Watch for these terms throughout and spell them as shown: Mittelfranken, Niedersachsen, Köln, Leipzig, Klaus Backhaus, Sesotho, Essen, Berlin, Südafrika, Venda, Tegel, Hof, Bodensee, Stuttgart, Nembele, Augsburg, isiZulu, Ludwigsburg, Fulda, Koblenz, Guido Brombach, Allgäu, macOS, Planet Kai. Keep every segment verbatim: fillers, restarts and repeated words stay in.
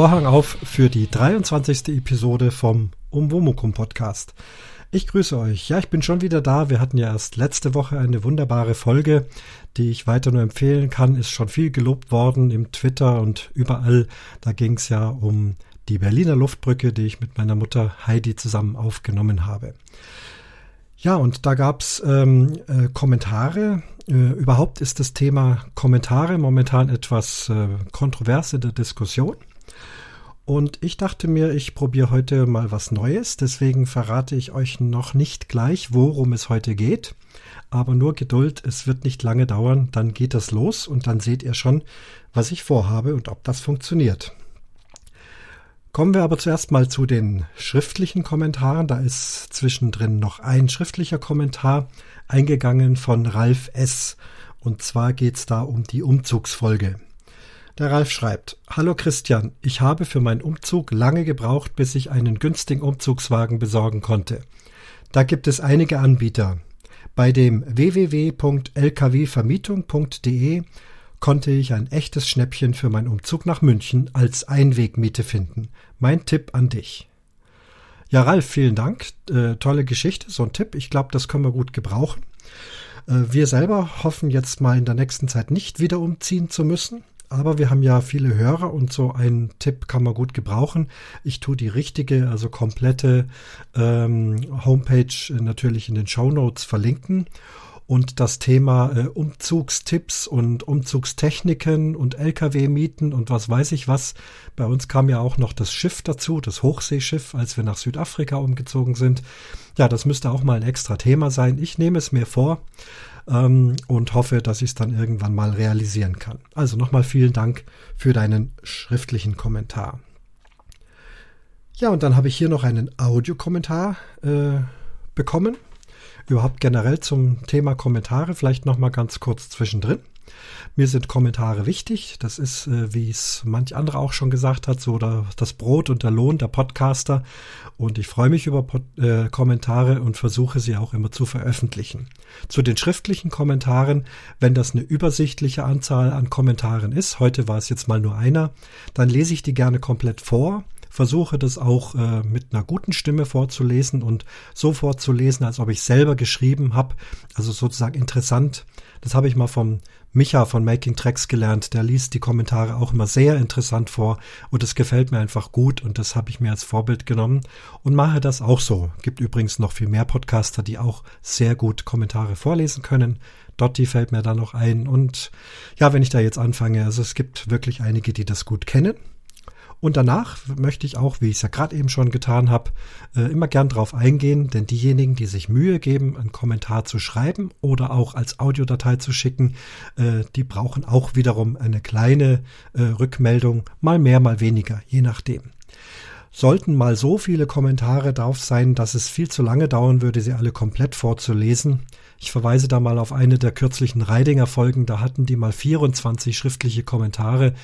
Vorhang auf für die dreiundzwanzigste Episode vom Umwumukum Podcast. Ich grüße euch. Ja, ich bin schon wieder da. Wir hatten ja erst letzte Woche eine wunderbare Folge, die ich weiter nur empfehlen kann. Ist schon viel gelobt worden im Twitter und überall. Da ging es ja um die Berliner Luftbrücke, die ich mit meiner Mutter Heidi zusammen aufgenommen habe. Ja, und da gab's ähm, äh, Kommentare. Äh, überhaupt ist das Thema Kommentare momentan etwas äh, kontrovers in der Diskussion. Und ich dachte mir, ich probiere heute mal was Neues. Deswegen verrate ich euch noch nicht gleich, worum es heute geht. Aber nur Geduld, es wird nicht lange dauern. Dann geht das los und dann seht ihr schon, was ich vorhabe und ob das funktioniert. Kommen wir aber zuerst mal zu den schriftlichen Kommentaren. Da ist zwischendrin noch ein schriftlicher Kommentar eingegangen von Ralf S. Und zwar geht's da um die Umzugsfolge. Der Ralf schreibt: Hallo Christian, ich habe für meinen Umzug lange gebraucht, bis ich einen günstigen Umzugswagen besorgen konnte. Da gibt es einige Anbieter. Bei dem w w w punkt l k w vermietung punkt d e konnte ich ein echtes Schnäppchen für meinen Umzug nach München als Einwegmiete finden. Mein Tipp an dich. Ja, Ralf, vielen Dank. Äh, tolle Geschichte, so ein Tipp. Ich glaube, das können wir gut gebrauchen. Äh, wir selber hoffen jetzt mal in der nächsten Zeit nicht wieder umziehen zu müssen. Aber wir haben ja viele Hörer und so einen Tipp kann man gut gebrauchen. Ich tue die richtige, also komplette ähm, Homepage natürlich in den Shownotes verlinken. Und das Thema äh, Umzugstipps und Umzugstechniken und L K W-Mieten und was weiß ich was. Bei uns kam ja auch noch das Schiff dazu, das Hochseeschiff, als wir nach Südafrika umgezogen sind. Ja, das müsste auch mal ein extra Thema sein. Ich nehme es mir vor ähm, und hoffe, dass ich es dann irgendwann mal realisieren kann. Also nochmal vielen Dank für deinen schriftlichen Kommentar. Ja, und dann habe ich hier noch einen Audiokommentar äh, bekommen. Überhaupt generell zum Thema Kommentare, vielleicht nochmal ganz kurz zwischendrin. Mir sind Kommentare wichtig. Das ist, wie es manch andere auch schon gesagt hat, so das Brot und der Lohn der Podcaster. Und ich freue mich über Pod- äh, Kommentare und versuche sie auch immer zu veröffentlichen. Zu den schriftlichen Kommentaren, wenn das eine übersichtliche Anzahl an Kommentaren ist, heute war es jetzt mal nur einer, dann lese ich die gerne komplett vor. Versuche das auch äh, mit einer guten Stimme vorzulesen und so vorzulesen, als ob ich selber geschrieben habe. Also sozusagen interessant. Das habe ich mal vom Micha von Making Tracks gelernt. Der liest die Kommentare auch immer sehr interessant vor und das gefällt mir einfach gut und das habe ich mir als Vorbild genommen und mache das auch so. Gibt übrigens noch viel mehr Podcaster, die auch sehr gut Kommentare vorlesen können. Dotti fällt mir da noch ein und ja, wenn ich da jetzt anfange, also es gibt wirklich einige, die das gut kennen. Und danach möchte ich auch, wie ich es ja gerade eben schon getan habe, immer gern drauf eingehen, denn diejenigen, die sich Mühe geben, einen Kommentar zu schreiben oder auch als Audiodatei zu schicken, die brauchen auch wiederum eine kleine Rückmeldung, mal mehr, mal weniger, je nachdem. Sollten mal so viele Kommentare drauf sein, dass es viel zu lange dauern würde, sie alle komplett vorzulesen. Ich verweise da mal auf eine der kürzlichen Reidinger-Folgen, da hatten die mal vierundzwanzig schriftliche Kommentare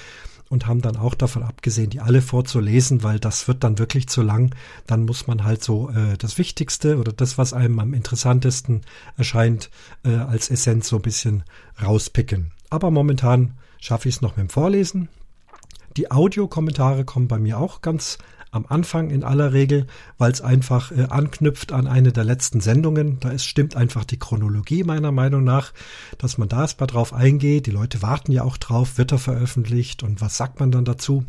und haben dann auch davon abgesehen, die alle vorzulesen, weil das wird dann wirklich zu lang. Dann muss man halt so äh, das Wichtigste oder das, was einem am interessantesten erscheint, äh, als Essenz so ein bisschen rauspicken. Aber momentan schaffe ich es noch mit dem Vorlesen. Die Audiokommentare kommen bei mir auch ganz am Anfang in aller Regel, weil es einfach äh, anknüpft an eine der letzten Sendungen. Da ist, stimmt einfach die Chronologie meiner Meinung nach, dass man da erstmal drauf eingeht. Die Leute warten ja auch drauf, wird er veröffentlicht und was sagt man dann dazu?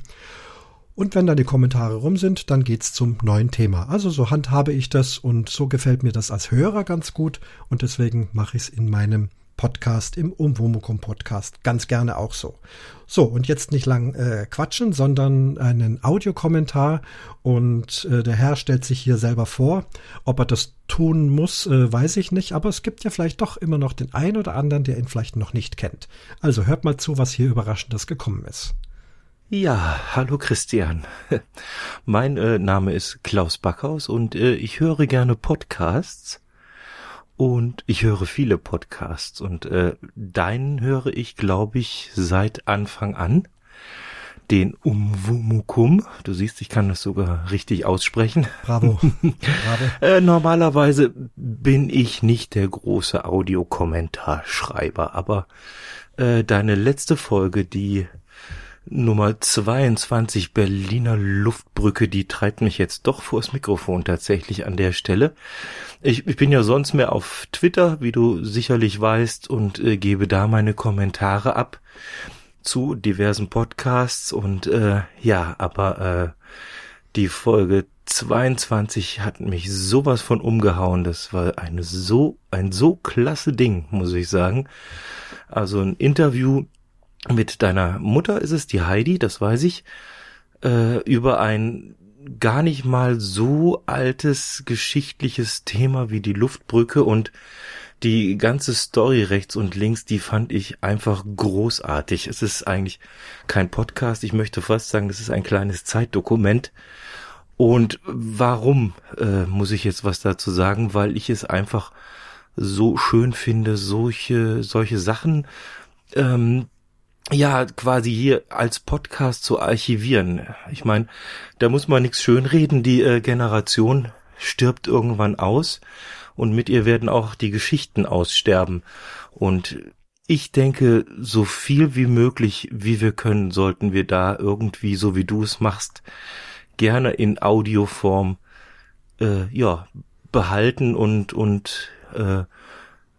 Und wenn dann die Kommentare rum sind, dann geht's zum neuen Thema. Also so handhabe ich das und so gefällt mir das als Hörer ganz gut und deswegen mache ich es in meinem Podcast, im Umwumukum Podcast, ganz gerne auch so. So, und jetzt nicht lang äh, quatschen, sondern einen Audiokommentar und äh, der Herr stellt sich hier selber vor. Ob er das tun muss, äh, weiß ich nicht, aber es gibt ja vielleicht doch immer noch den einen oder anderen, der ihn vielleicht noch nicht kennt. Also hört mal zu, was hier Überraschendes gekommen ist. Ja, hallo Christian. Mein äh, Name ist Klaus Backhaus und äh, ich höre gerne Podcasts. Und ich höre viele Podcasts und äh, deinen höre ich, glaube ich, seit Anfang an, den Umwumukum. Du siehst, ich kann das sogar richtig aussprechen. Bravo. Bravo. äh, normalerweise bin ich nicht der große Audiokommentarschreiber, aber äh, deine letzte Folge, die Nummer zweiundzwanzig, Berliner Luftbrücke, die treibt mich jetzt doch vors Mikrofon tatsächlich an der Stelle. Ich, ich bin ja sonst mehr auf Twitter, wie du sicherlich weißt, und äh, gebe da meine Kommentare ab zu diversen Podcasts und äh, ja, aber äh, die Folge zweiundzwanzig hat mich sowas von umgehauen. Das war eine so ein so klasse Ding, muss ich sagen. Also ein Interview mit deiner Mutter ist es, die Heidi, das weiß ich, äh, über ein gar nicht mal so altes geschichtliches Thema wie die Luftbrücke, und die ganze Story rechts und links, die fand ich einfach großartig. Es ist eigentlich kein Podcast, ich möchte fast sagen, das ist ein kleines Zeitdokument. Und warum äh, muss ich jetzt was dazu sagen? Weil ich es einfach so schön finde, solche solche Sachen ähm, ja quasi hier als Podcast zu archivieren. Ich meine, da muss man nichts schönreden. Die äh, Generation stirbt irgendwann aus und mit ihr werden auch die Geschichten aussterben. Und ich denke, so viel wie möglich, wie wir können, sollten wir da irgendwie, so wie du es machst, gerne in Audioform äh, ja behalten und und äh,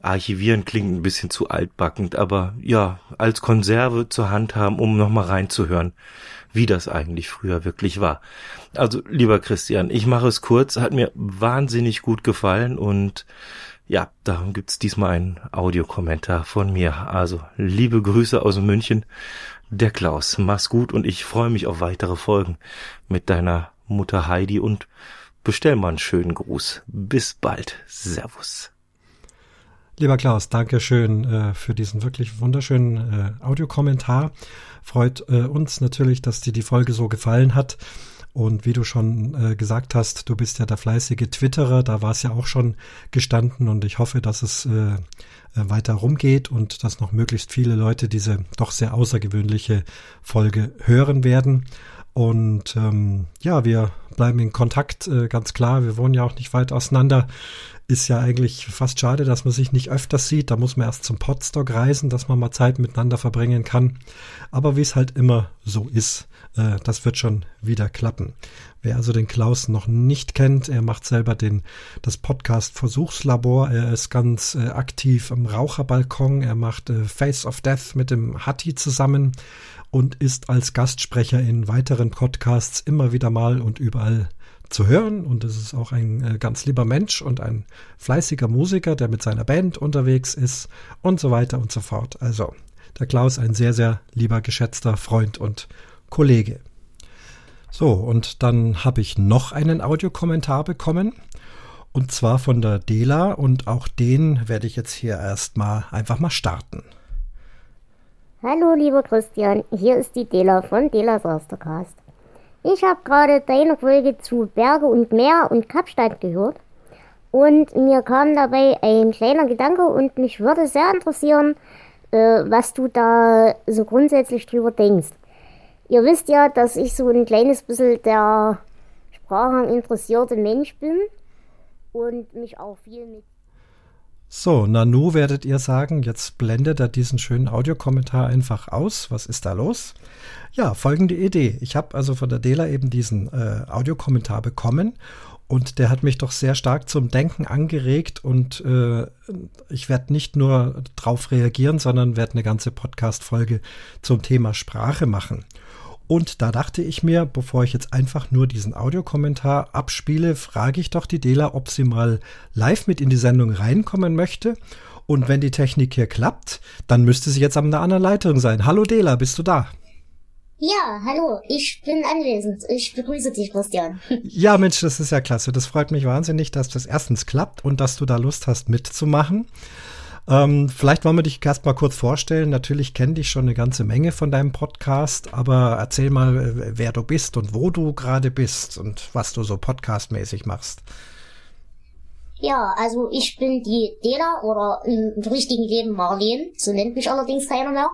archivieren. Klingt ein bisschen zu altbackend, aber ja, als Konserve zur Hand haben, um nochmal reinzuhören, wie das eigentlich früher wirklich war. Also, lieber Christian, ich mache es kurz, hat mir wahnsinnig gut gefallen, und ja, darum gibt's diesmal einen Audiokommentar von mir. Also, liebe Grüße aus München, der Klaus. Mach's gut, und ich freue mich auf weitere Folgen mit deiner Mutter Heidi, und bestell mal einen schönen Gruß. Bis bald. Servus. Lieber Klaus, danke schön äh, für diesen wirklich wunderschönen äh, Audiokommentar. Freut äh, uns natürlich, dass dir die Folge so gefallen hat. Und wie du schon äh, gesagt hast, du bist ja der fleißige Twitterer, da war es ja auch schon gestanden, und ich hoffe, dass es äh, weiter rumgeht und dass noch möglichst viele Leute diese doch sehr außergewöhnliche Folge hören werden. Und ähm, ja, wir bleiben in Kontakt, äh, ganz klar, wir wohnen ja auch nicht weit auseinander. Ist ja eigentlich fast schade, dass man sich nicht öfters sieht. Da muss man erst zum Podstock reisen, dass man mal Zeit miteinander verbringen kann. Aber wie es halt immer so ist, äh, das wird schon wieder klappen. Wer also den Klaus noch nicht kennt, er macht selber den das Podcast-Versuchslabor. Er ist ganz äh, aktiv am Raucherbalkon. Er macht äh, Face of Death mit dem Hatti zusammen und ist als Gastsprecher in weiteren Podcasts immer wieder mal und überall zu hören, und es ist auch ein äh, ganz lieber Mensch und ein fleißiger Musiker, der mit seiner Band unterwegs ist und so weiter und so fort. Also der Klaus, ein sehr, sehr lieber, geschätzter Freund und Kollege. So, und dann habe ich noch einen Audiokommentar bekommen, und zwar von der Dela, und auch den werde ich jetzt hier erstmal einfach mal starten. Hallo lieber Christian, hier ist die Dela von Delas Rastercast. Ich habe gerade deine Folge zu Berge und Meer und Kapstadt gehört, und mir kam dabei ein kleiner Gedanke, und mich würde sehr interessieren, äh, was du da so grundsätzlich drüber denkst. Ihr wisst ja, dass ich so ein kleines bisschen der Sprache interessierte Mensch bin und mich auch viel mit... So, Nanu werdet ihr sagen, jetzt blendet er diesen schönen Audiokommentar einfach aus. Was ist da los? Ja, folgende Idee. Ich habe also von der Dela eben diesen äh, Audiokommentar bekommen, und der hat mich doch sehr stark zum Denken angeregt, und äh, ich werde nicht nur drauf reagieren, sondern werde eine ganze Podcast-Folge zum Thema Sprache machen. Und da dachte ich mir, bevor ich jetzt einfach nur diesen Audiokommentar abspiele, frage ich doch die Dela, ob sie mal live mit in die Sendung reinkommen möchte. Und wenn die Technik hier klappt, dann müsste sie jetzt an der anderen Leitung sein. Hallo Dela, bist du da? Ja, hallo, ich bin anwesend. Ich begrüße dich, Christian. Ja, Mensch, das ist ja klasse. Das freut mich wahnsinnig, dass das erstens klappt und dass du da Lust hast, mitzumachen. Ähm, vielleicht wollen wir dich erst mal kurz vorstellen. Natürlich kenne dich schon eine ganze Menge von deinem Podcast, aber erzähl mal, wer du bist und wo du gerade bist und was du so podcastmäßig machst. Ja, also ich bin die Dela, oder im richtigen Leben Marlene, so nennt mich allerdings keiner mehr.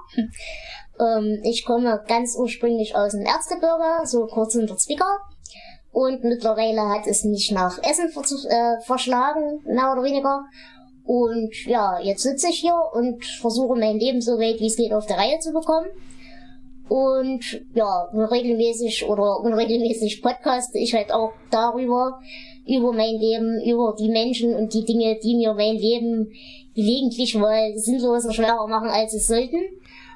ähm, ich komme ganz ursprünglich aus dem Erzgebirge, so kurz hinter Zwickau. Und mittlerweile hat es mich nach Essen vers- äh, verschlagen, mehr oder weniger. Und ja, jetzt sitze ich hier und versuche mein Leben so weit wie es geht auf die Reihe zu bekommen. Und ja, regelmäßig oder unregelmäßig podcaste ich halt auch darüber, über mein Leben, über die Menschen und die Dinge, die mir mein Leben gelegentlich mal sinnloser, schwerer machen, als es sollten.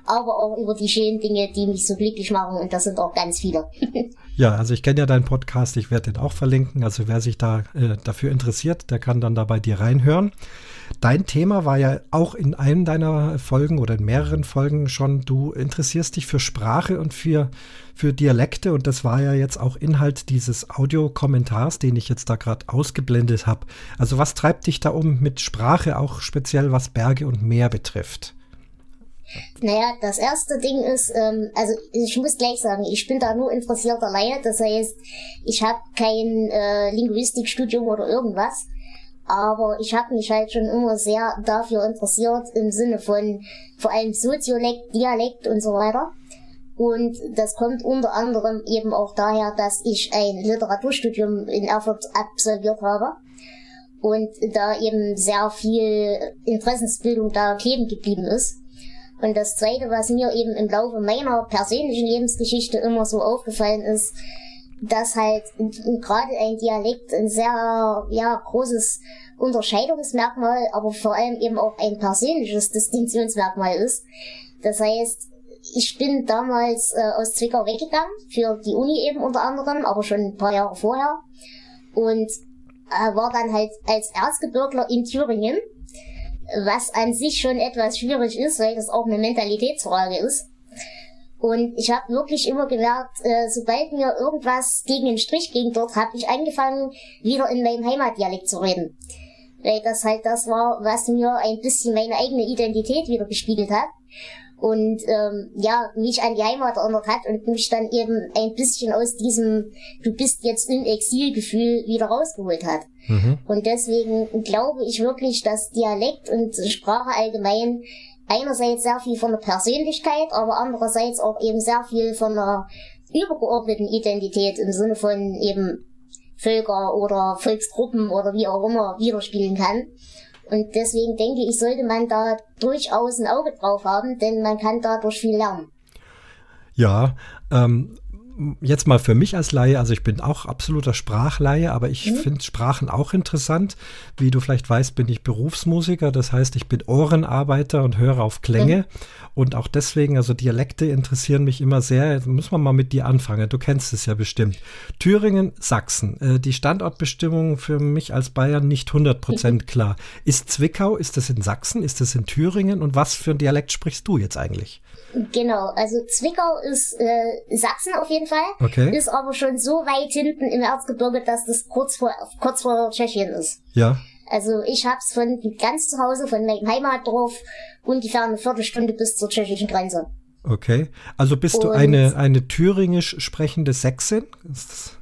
Aber auch über die schönen Dinge, die mich so glücklich machen. Und das sind auch ganz viele. Ja, also ich kenne ja deinen Podcast, ich werde den auch verlinken. Also wer sich da äh, dafür interessiert, der kann dann da bei dir reinhören. Dein Thema war ja auch in einem deiner Folgen oder in mehreren Folgen schon, du interessierst dich für Sprache und für, für Dialekte. Und das war ja jetzt auch Inhalt dieses Audiokommentars, den ich jetzt da gerade ausgeblendet habe. Also was treibt dich da um mit Sprache, auch speziell was Berge und Meer betrifft? Naja, das erste Ding ist, ähm, also ich muss gleich sagen, ich bin da nur interessierter Laie, das heißt, ich habe kein äh, Linguistikstudium oder irgendwas, aber ich habe mich halt schon immer sehr dafür interessiert, im Sinne von vor allem Soziolekt, Dialekt und so weiter. Und das kommt unter anderem eben auch daher, dass ich ein Literaturstudium in Erfurt absolviert habe und da eben sehr viel Interessensbildung da kleben geblieben ist. Und das Zweite, was mir eben im Laufe meiner persönlichen Lebensgeschichte immer so aufgefallen ist, dass halt gerade ein Dialekt ein sehr ja großes Unterscheidungsmerkmal, aber vor allem eben auch ein persönliches Distinktionsmerkmal ist. Das heißt, ich bin damals äh, aus Zwickau weggegangen, für die Uni eben unter anderem, aber schon ein paar Jahre vorher. Und äh, war dann halt als Erzgebirgler in Thüringen. Was an sich schon etwas schwierig ist, weil das auch eine Mentalitätsfrage ist. Und ich habe wirklich immer gemerkt, äh, sobald mir irgendwas gegen den Strich ging dort, habe ich angefangen, wieder in meinem Heimatdialekt zu reden. Weil das halt das war, was mir ein bisschen meine eigene Identität wieder gespiegelt hat. Und ähm, ja, mich an die Heimat erinnert hat und mich dann eben ein bisschen aus diesem Du bist jetzt im Exil-Gefühl wieder rausgeholt hat. Mhm. Und deswegen glaube ich wirklich, dass Dialekt und Sprache allgemein einerseits sehr viel von der Persönlichkeit, aber andererseits auch eben sehr viel von einer übergeordneten Identität im Sinne von eben Völker oder Volksgruppen oder wie auch immer widerspiegeln kann. Und deswegen denke ich, sollte man da durchaus ein Auge drauf haben, denn man kann dadurch viel lernen. Ja, ähm, jetzt mal für mich als Laie, also ich bin auch absoluter Sprachlaie, aber ich mhm. finde Sprachen auch interessant. Wie du vielleicht weißt, bin ich Berufsmusiker, das heißt, ich bin Ohrenarbeiter und höre auf Klänge. Mhm. Und auch deswegen, also Dialekte interessieren mich immer sehr. Jetzt müssen wir mal mit dir anfangen, du kennst es ja bestimmt. Thüringen, Sachsen, äh, die Standortbestimmung für mich als Bayern nicht hundert Prozent klar. Ist Zwickau, ist das in Sachsen, ist das in Thüringen und was für einen Dialekt sprichst du jetzt eigentlich? Genau, also Zwickau ist äh, Sachsen auf jeden Fall, okay. Ist aber schon so weit hinten im Erzgebirge, dass das kurz vor, kurz vor Tschechien ist. Ja. Also ich hab's von ganz zu Hause, von meinem Heimatdorf, ungefähr eine Viertelstunde bis zur tschechischen Grenze. Okay, also bist Und, du eine, eine thüringisch sprechende Sächsin?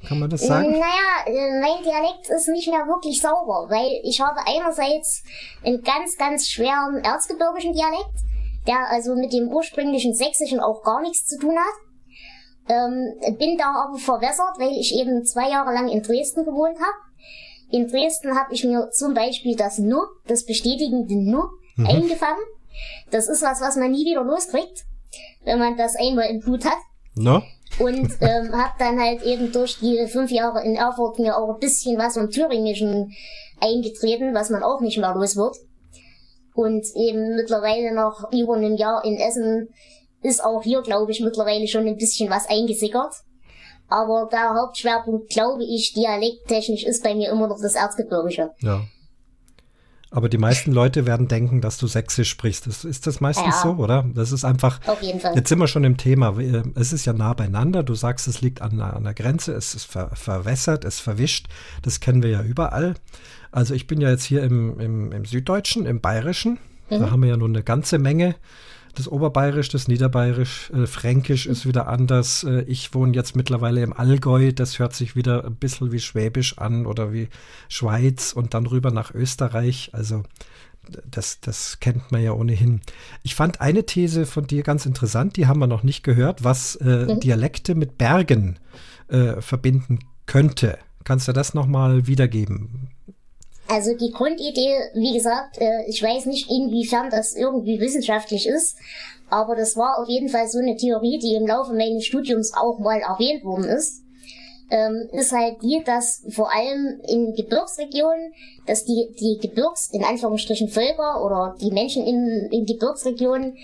Kann man das sagen? Naja, mein Dialekt ist nicht mehr wirklich sauber, weil ich habe einerseits einen ganz, ganz schweren erzgebirgischen Dialekt, der also mit dem ursprünglichen Sächsischen auch gar nichts zu tun hat. Ähm, bin da aber verwässert, weil ich eben zwei Jahre lang in Dresden gewohnt habe. In Dresden habe ich mir zum Beispiel das N, das bestätigende N, mhm. eingefangen. Das ist was, was man nie wieder loskriegt, wenn man das einmal im Blut hat. No? Und ähm, habe dann halt eben durch die fünf Jahre in Erfurt mir auch ein bisschen was vom Thüringischen eingetreten, was man auch nicht mehr los wird. Und eben mittlerweile nach über einem Jahr in Essen ist auch hier, glaube ich, mittlerweile schon ein bisschen was eingesickert. Aber der Hauptschwerpunkt, glaube ich, dialekttechnisch ist bei mir immer noch das Erzgebirgische. Ja. Aber die meisten Leute werden denken, dass du Sächsisch sprichst. Das, ist das meistens ja. so, oder? Das ist einfach, auf jeden Fall. Jetzt sind wir schon im Thema. Es ist ja nah beieinander. Du sagst, es liegt an, an der Grenze, es ist ver, verwässert, es verwischt. Das kennen wir ja überall. Also ich bin ja jetzt hier im, im, im Süddeutschen, im Bayerischen. Mhm. Da haben wir ja nun eine ganze Menge. Das Oberbayerisch, das Niederbayerisch, äh, Fränkisch ist wieder anders. Äh, ich wohne jetzt mittlerweile im Allgäu. Das hört sich wieder ein bisschen wie Schwäbisch an oder wie Schweiz und dann rüber nach Österreich. Also das, das kennt man ja ohnehin. Ich fand eine These von dir ganz interessant, die haben wir noch nicht gehört, was äh, Dialekte mit Bergen äh, verbinden könnte. Kannst du das nochmal wiedergeben? Also die Grundidee, wie gesagt, ich weiß nicht, inwiefern das irgendwie wissenschaftlich ist, aber das war auf jeden Fall so eine Theorie, die im Laufe meines Studiums auch mal erwähnt worden ist. Ähm, ist halt die, dass vor allem in Gebirgsregionen, dass die, die Gebirgs, in Anführungsstrichen Völker oder die Menschen in, in Gebirgsregionen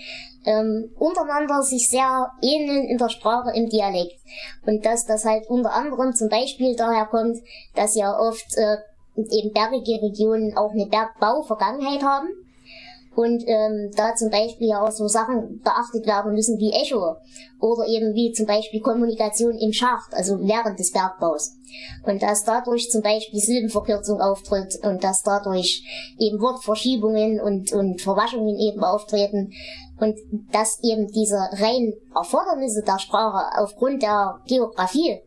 ähm, untereinander sich sehr ähneln in der Sprache, im Dialekt. Und dass das halt unter anderem zum Beispiel daher kommt, dass ja oft äh, eben bergige Regionen auch eine Bergbau-Vergangenheit haben. Und ähm, da zum Beispiel ja auch so Sachen beachtet werden müssen wie Echo oder eben wie zum Beispiel Kommunikation im Schacht, also während des Bergbaus. Und dass dadurch zum Beispiel Silbenverkürzung auftritt und dass dadurch eben Wortverschiebungen und, und Verwaschungen eben auftreten. Und dass eben diese reinen Erfordernisse der Sprache aufgrund der Geografie,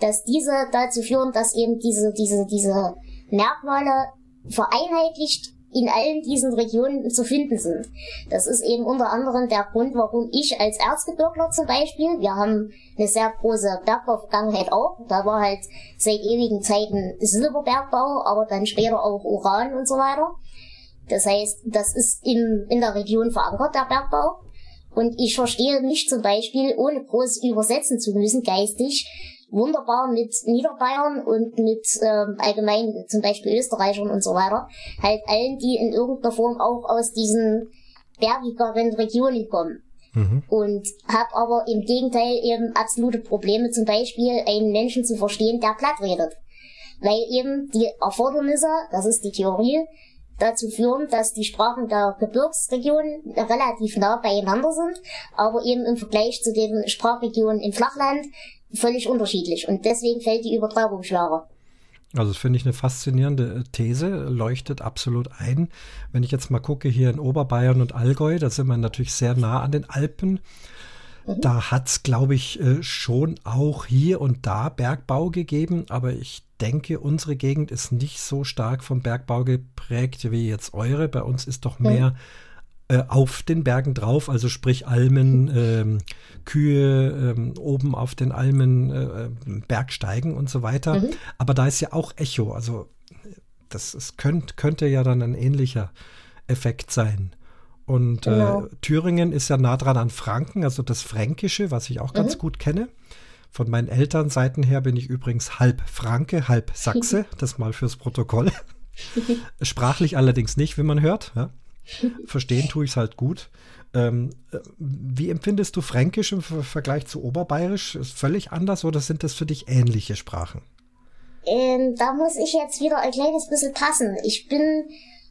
dass diese dazu führen, dass eben diese, diese, diese Merkmale vereinheitlicht in allen diesen Regionen zu finden sind. Das ist eben unter anderem der Grund, warum ich als Erzgebirgler zum Beispiel, wir haben eine sehr große Bergbauvergangenheit auch, da war halt seit ewigen Zeiten Silberbergbau, aber dann später auch Uran und so weiter. Das heißt, das ist in, in der Region verankert, der Bergbau. Und ich verstehe mich zum Beispiel, ohne groß übersetzen zu müssen, geistig, wunderbar mit Niederbayern und mit ähm, allgemein zum Beispiel Österreichern und so weiter, halt allen, die in irgendeiner Form auch aus diesen bergigeren Regionen kommen. Mhm. Und habe aber im Gegenteil eben absolute Probleme, zum Beispiel einen Menschen zu verstehen, der platt redet. Weil eben die Erfordernisse, das ist die Theorie, dazu führen, dass die Sprachen der Gebirgsregionen relativ nah beieinander sind, aber eben im Vergleich zu den Sprachregionen im Flachland völlig unterschiedlich. Und deswegen fällt die Übertragung schwerer. Also das finde ich eine faszinierende These, leuchtet absolut ein. Wenn ich jetzt mal gucke, hier in Oberbayern und Allgäu, da sind wir natürlich sehr nah an den Alpen. Mhm. Da hat es, glaube ich, schon auch hier und da Bergbau gegeben. Aber ich denke, unsere Gegend ist nicht so stark vom Bergbau geprägt wie jetzt eure. Bei uns ist doch mehr... Mhm. auf den Bergen drauf, also sprich Almen, ähm, Kühe, ähm, oben auf den Almen, äh, Bergsteigen und so weiter. Mhm. Aber da ist ja auch Echo, also das ist, könnt, könnte ja dann ein ähnlicher Effekt sein. Und genau. äh, Thüringen ist ja nah dran an Franken, also das Fränkische, was ich auch mhm. ganz gut kenne. Von meinen Elternseiten her bin ich übrigens halb Franke, halb Sachse, das mal fürs Protokoll. Sprachlich allerdings nicht, wie man hört, ja. Verstehen tue ich es halt gut. Ähm, wie empfindest du Fränkisch im Vergleich zu Oberbayerisch? Ist völlig anders oder sind das für dich ähnliche Sprachen? Ähm, da muss ich jetzt wieder ein kleines bisschen passen. Ich bin,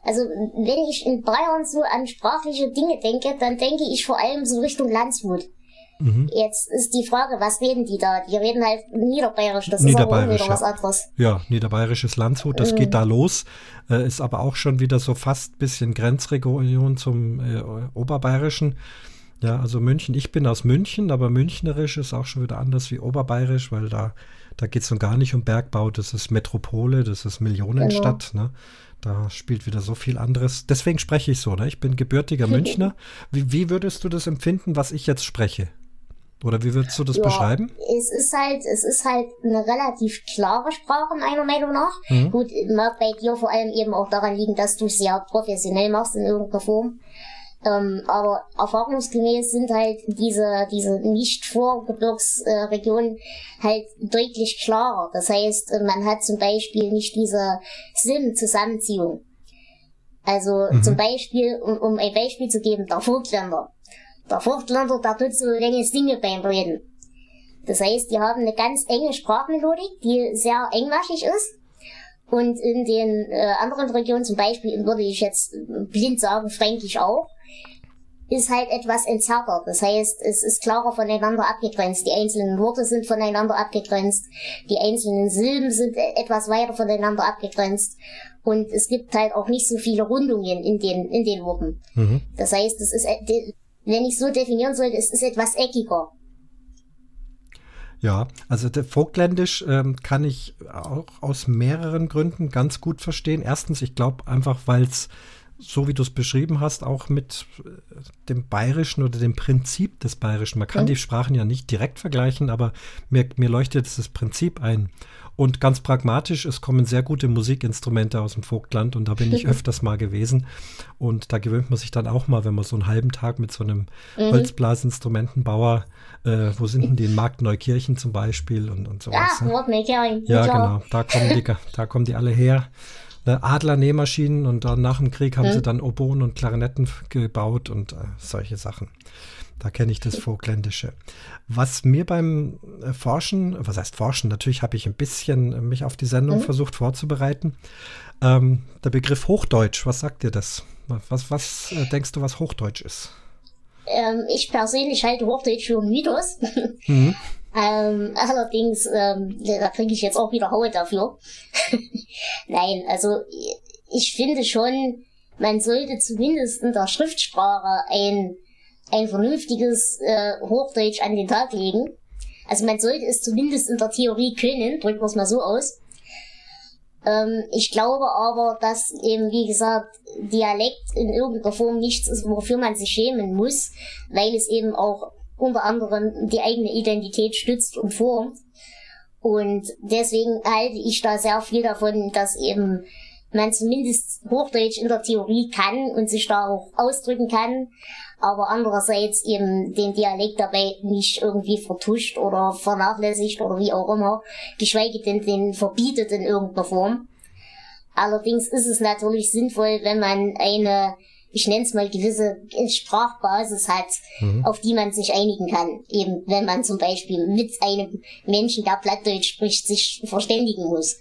also wenn ich in Bayern so an sprachliche Dinge denke, dann denke ich vor allem so Richtung Landshut. Mhm. Jetzt ist die Frage, was reden die da? Die reden halt Niederbayerisch, das Niederbayerisch, ist aber auch wieder ja. was anderes. Ja, Niederbayerisches Landshut, das mhm. geht da los, äh, ist aber auch schon wieder so fast ein bisschen Grenzregion zum äh, Oberbayerischen. Ja, also München, ich bin aus München, aber Münchnerisch ist auch schon wieder anders wie Oberbayerisch, weil da, da geht es nun gar nicht um Bergbau, das ist Metropole, das ist Millionenstadt, genau. ne? Da spielt wieder so viel anderes. Deswegen spreche ich so, ne? Ich bin gebürtiger Münchner. Wie, wie würdest du das empfinden, was ich jetzt spreche? Oder wie würdest du das ja, beschreiben? Es ist halt, es ist halt eine relativ klare Sprache, meiner Meinung nach. Mhm. Gut, mag bei dir vor allem eben auch daran liegen, dass du es ja professionell machst in irgendeiner Form. Ähm, aber erfahrungsgemäß sind halt diese, diese Nicht-Vorgebirgsregionen halt deutlich klarer. Das heißt, man hat zum Beispiel nicht diese Sim-Zusammenziehung. Also mhm. zum Beispiel, um, um ein Beispiel zu geben, der Vogtländer. Der Vogtländer, der tut so langes Dinge beim Reden. Das heißt, die haben eine ganz enge Sprachmelodik, die sehr engmaschig ist. Und in den äh, anderen Regionen, zum Beispiel, würde ich jetzt blind sagen, Fränkisch auch, ist halt etwas entzerrter. Das heißt, es ist klarer voneinander abgegrenzt. Die einzelnen Worte sind voneinander abgegrenzt. Die einzelnen Silben sind etwas weiter voneinander abgegrenzt. Und es gibt halt auch nicht so viele Rundungen in den, in den Worten. Mhm. Das heißt, es ist, wenn ich so definieren sollte, es ist etwas eckiger. Ja, also der Vogtländisch ähm, kann ich auch aus mehreren Gründen ganz gut verstehen. Erstens, ich glaube einfach, weil es so wie du es beschrieben hast, auch mit dem Bayerischen oder dem Prinzip des Bayerischen. Man kann mhm. die Sprachen ja nicht direkt vergleichen, aber mir, mir leuchtet das Prinzip ein. Und ganz pragmatisch, es kommen sehr gute Musikinstrumente aus dem Vogtland und da bin ich öfters mal gewesen. Und da gewöhnt man sich dann auch mal, wenn man so einen halben Tag mit so einem mhm. Holzblasinstrumentenbauer, äh, wo sind denn die in Markt Neukirchen zum Beispiel und, und sowas. Ach, ne? mich, ja, ja genau, da kommen die, da kommen die alle her. Adler-Nähmaschinen und dann nach dem Krieg haben mhm. sie dann Oboen und Klarinetten gebaut und äh, solche Sachen. Da kenne ich das Vogtländische. Was mir beim Forschen, was heißt Forschen, natürlich habe ich ein bisschen mich auf die Sendung mhm. versucht vorzubereiten. Ähm, der Begriff Hochdeutsch, was sagt dir das? Was, was äh, denkst du, was Hochdeutsch ist? Ähm, ich persönlich halte Hochdeutsch für einen Mythos. Mhm. Ähm, allerdings, ähm, da kriege ich jetzt auch wieder Haue dafür. Nein, also ich finde schon, man sollte zumindest in der Schriftsprache ein ein vernünftiges äh, Hochdeutsch an den Tag legen. Also man sollte es zumindest in der Theorie können, drücken wir es mal so aus. Ähm, ich glaube aber, dass eben, wie gesagt, Dialekt in irgendeiner Form nichts ist, wofür man sich schämen muss, weil es eben auch unter anderem die eigene Identität stützt und formt. Und deswegen halte ich da sehr viel davon, dass eben man zumindest Hochdeutsch in der Theorie kann und sich da auch ausdrücken kann, aber andererseits eben den Dialekt dabei nicht irgendwie vertuscht oder vernachlässigt oder wie auch immer, geschweige denn den verbietet in irgendeiner Form. Allerdings ist es natürlich sinnvoll, wenn man eine, ich nenne es mal, gewisse Sprachbasis hat, mhm. auf die man sich einigen kann. Eben, wenn man zum Beispiel mit einem Menschen, der Plattdeutsch spricht, sich verständigen muss.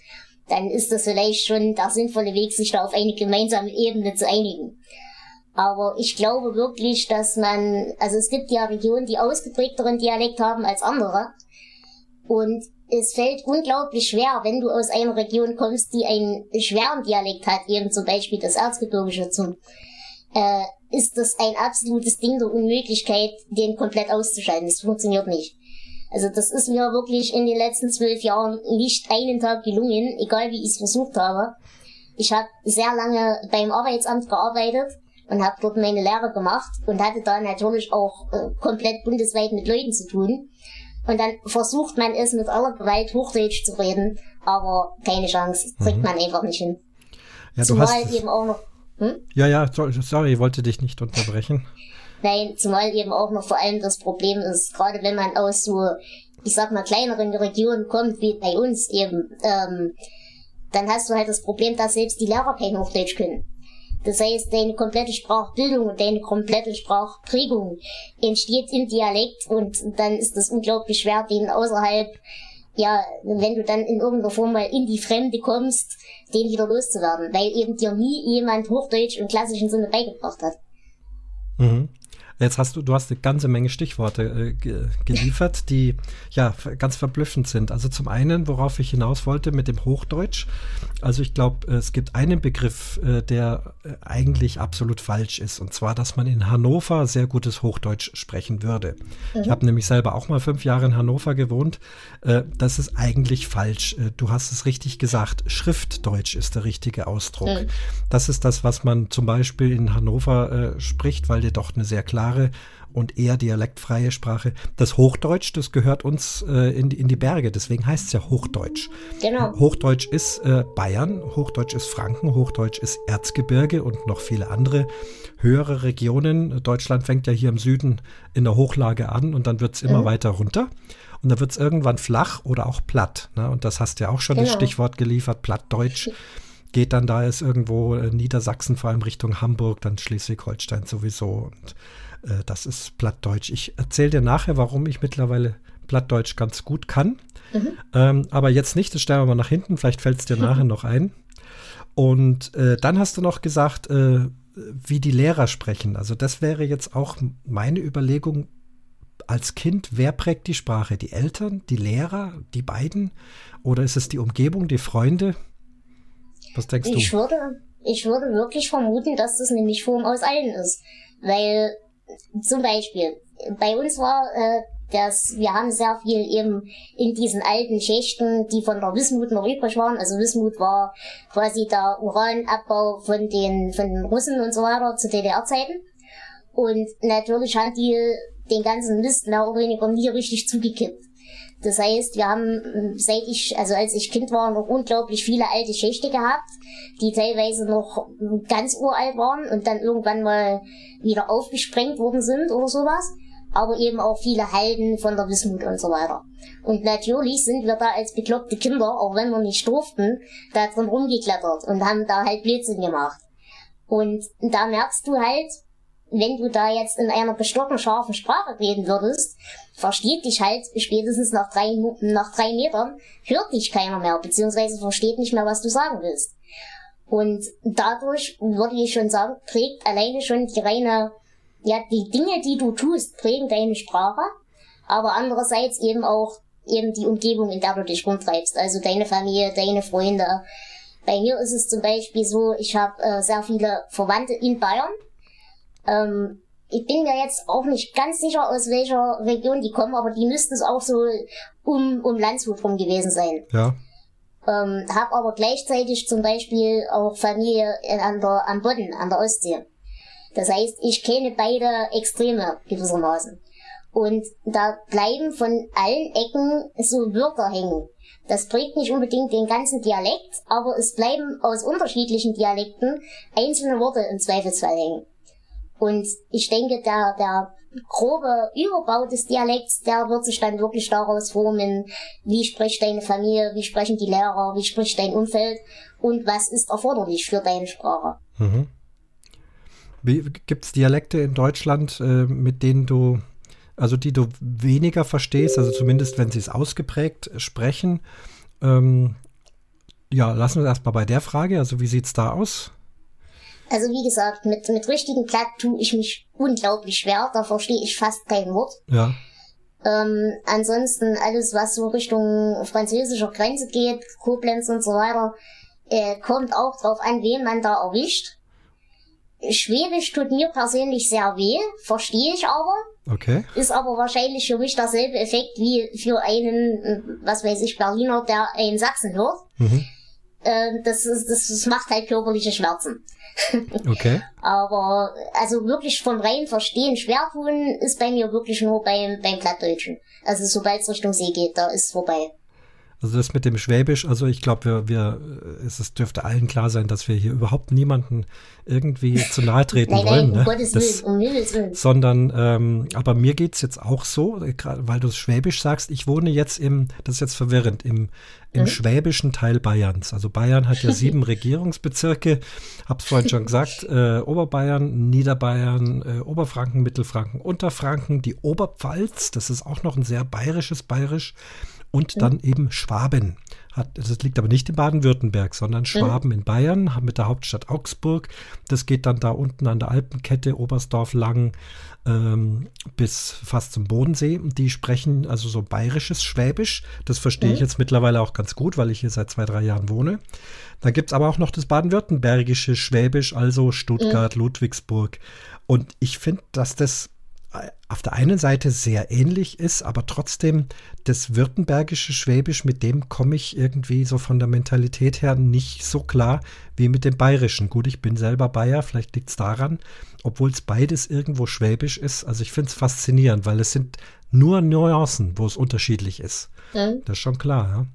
Dann ist das vielleicht schon der sinnvolle Weg, sich da auf eine gemeinsame Ebene zu einigen. Aber ich glaube wirklich, dass man, also es gibt ja Regionen, die ausgeprägteren Dialekt haben als andere. Und es fällt unglaublich schwer, wenn du aus einer Region kommst, die einen schweren Dialekt hat, eben zum Beispiel das Erzgebirgische zum, äh, ist das ein absolutes Ding der Unmöglichkeit, den komplett auszuschalten. Das funktioniert nicht. Also das ist mir wirklich in den letzten zwölf Jahren nicht einen Tag gelungen, egal wie ich es versucht habe. Ich habe sehr lange beim Arbeitsamt gearbeitet und habe dort meine Lehre gemacht und hatte da natürlich auch äh, komplett bundesweit mit Leuten zu tun. Und dann versucht man es mit aller Gewalt Hochdeutsch zu reden, aber keine Chance, kriegt mhm. man einfach nicht hin. Ja, zumal du hast eben auch noch... Hm? Ja, ja, sorry, ich wollte dich nicht unterbrechen. Nein, zumal eben auch noch vor allem das Problem ist, gerade wenn man aus so, ich sag mal, kleineren Regionen kommt, wie bei uns eben, ähm, dann hast du halt das Problem, dass selbst die Lehrer kein Hochdeutsch können. Das heißt, deine komplette Sprachbildung und deine komplette Sprachprägung entsteht im Dialekt und dann ist das unglaublich schwer, den außerhalb, ja, wenn du dann in irgendeiner Form mal in die Fremde kommst, den wieder loszuwerden, weil eben dir nie jemand Hochdeutsch im klassischen Sinne beigebracht hat. Mhm. Jetzt hast du, du hast eine ganze Menge Stichworte äh, geliefert, die ja ganz verblüffend sind. Also zum einen, worauf ich hinaus wollte mit dem Hochdeutsch. Also ich glaube, es gibt einen Begriff, äh, der eigentlich absolut falsch ist. Und zwar, dass man in Hannover sehr gutes Hochdeutsch sprechen würde. Mhm. Ich habe nämlich selber auch mal fünf Jahre in Hannover gewohnt. Äh, das ist eigentlich falsch. Äh, du hast es richtig gesagt. Schriftdeutsch ist der richtige Ausdruck. Mhm. Das ist das, was man zum Beispiel in Hannover äh, spricht, weil die doch eine sehr klare und eher dialektfreie Sprache. Das Hochdeutsch, das gehört uns äh, in, in die Berge, deswegen heißt es ja Hochdeutsch. Genau. Hochdeutsch ist äh, Bayern, Hochdeutsch ist Franken, Hochdeutsch ist Erzgebirge und noch viele andere höhere Regionen. Deutschland fängt ja hier im Süden in der Hochlage an und dann wird es immer mhm. weiter runter. Und da wird es irgendwann flach oder auch platt. Ne? Und das hast du ja auch schon genau. das Stichwort geliefert, Plattdeutsch. Geht dann da ist irgendwo äh, Niedersachsen, vor allem Richtung Hamburg, dann Schleswig-Holstein sowieso und äh, das ist Plattdeutsch. Ich erzähle dir nachher, warum ich mittlerweile Plattdeutsch ganz gut kann, mhm. ähm, aber jetzt nicht, das stellen wir mal nach hinten, vielleicht fällt es dir mhm. nachher noch ein. Und äh, dann hast du noch gesagt, äh, wie die Lehrer sprechen, also das wäre jetzt auch meine Überlegung als Kind, wer prägt die Sprache, die Eltern, die Lehrer, die beiden oder ist es die Umgebung, die Freunde? Was denkst du? Ich würde, ich würde wirklich vermuten, dass das eine Mischform aus allen ist. Weil, zum Beispiel, bei uns war äh, Das, wir haben sehr viel eben in diesen alten Schichten, die von der Wismut noch übrig waren. Also Wismut war quasi der Uranabbau von den, von den Russen und so weiter zu D D R-Zeiten. Und natürlich haben die den ganzen Mist mehr oder weniger nie richtig zugekippt. Das heißt, wir haben, seit ich, also als ich Kind war, noch unglaublich viele alte Schächte gehabt, die teilweise noch ganz uralt waren und dann irgendwann mal wieder aufgesprengt worden sind oder sowas. Aber eben auch viele Halden von der Wismut und so weiter. Und natürlich sind wir da als bekloppte Kinder, auch wenn wir nicht durften, da drin rumgeklettert und haben da halt Blödsinn gemacht. Und da merkst du halt, wenn du da jetzt in einer gestockten, scharfen Sprache reden würdest, versteht dich halt spätestens nach drei, nach drei Metern, hört dich keiner mehr, beziehungsweise versteht nicht mehr, was du sagen willst. Und dadurch, würde ich schon sagen, prägt alleine schon die reine, ja, die Dinge, die du tust, prägen deine Sprache, aber andererseits eben auch eben die Umgebung, in der du dich rumtreibst, also deine Familie, deine Freunde. Bei mir ist es zum Beispiel so, ich habe äh, sehr viele Verwandte in Bayern. Ähm, ich bin mir jetzt auch nicht ganz sicher, aus welcher Region die kommen, aber die müssten es auch so um, um Landshut rum gewesen sein. Ja. Ähm, habe aber gleichzeitig zum Beispiel auch Familie in, an der, am Bodden, an der Ostsee. Das heißt, ich kenne beide Extreme gewissermaßen. Und da bleiben von allen Ecken so Wörter hängen. Das prägt nicht unbedingt den ganzen Dialekt, aber es bleiben aus unterschiedlichen Dialekten einzelne Worte im Zweifelsfall hängen. Und ich denke, der, der grobe Überbau des Dialekts, der wird sich dann wirklich daraus formen, wie spricht deine Familie, wie sprechen die Lehrer, wie spricht dein Umfeld und was ist erforderlich für deine Sprache. Mhm. Gibt es Dialekte in Deutschland, äh, mit denen du, also die du weniger verstehst, also zumindest wenn sie es ausgeprägt sprechen? Ähm, ja, lassen wir erstmal bei der Frage. Also wie sieht es da aus? Also wie gesagt, mit, mit richtigen Platt tue ich mich unglaublich schwer. Da verstehe ich fast kein Wort. Ja. Ähm, ansonsten alles, was so Richtung französischer Grenze geht, Koblenz und so weiter, äh, kommt auch drauf an, wen man da erwischt. Schwäbisch tut mir persönlich sehr weh, verstehe ich aber. Okay. Ist aber wahrscheinlich für mich derselbe Effekt wie für einen, was weiß ich, Berliner, der in Sachsen hört. Mhm. Ähm, das, ist, das macht halt körperliche Schmerzen. Okay. Aber also wirklich vom reinen Verstehen schwer tun ist bei mir wirklich nur beim, beim Plattdeutschen. Also sobald es Richtung See geht, da ist es vorbei. Also das mit dem Schwäbisch, also ich glaube, wir, wir, es ist, dürfte allen klar sein, dass wir hier überhaupt niemanden irgendwie zu nahe treten nein, wollen. Nein, um ne? Gottes das, Willen, um Gottes Willen. Sondern, ähm, aber mir geht es jetzt auch so, grad, weil du es Schwäbisch sagst, ich wohne jetzt im, das ist jetzt verwirrend, im, im mhm. schwäbischen Teil Bayerns. Also Bayern hat ja sieben Regierungsbezirke, hab's vorhin schon gesagt, äh, Oberbayern, Niederbayern, äh, Oberfranken, Mittelfranken, Unterfranken, die Oberpfalz, das ist auch noch ein sehr bayerisches Bayerisch. Und dann mhm. eben Schwaben. Hat, das liegt aber nicht in Baden-Württemberg, sondern Schwaben mhm. in Bayern, mit der Hauptstadt Augsburg. Das geht dann da unten an der Alpenkette, Oberstdorf lang, ähm, bis fast zum Bodensee. Und die sprechen also so bayerisches Schwäbisch. Das verstehe mhm. ich jetzt mittlerweile auch ganz gut, weil ich hier seit zwei, drei Jahren wohne. Da gibt es aber auch noch das baden-württembergische Schwäbisch, also Stuttgart, mhm. Ludwigsburg. Und ich finde, dass das auf der einen Seite sehr ähnlich ist, aber trotzdem das württembergische Schwäbisch, mit dem komme ich irgendwie so von der Mentalität her nicht so klar wie mit dem Bayerischen. Gut, ich bin selber Bayer, vielleicht liegt es daran, obwohl es beides irgendwo Schwäbisch ist. Also ich finde es faszinierend, weil es sind nur Nuancen, wo es unterschiedlich ist. Mhm. Das ist schon klar,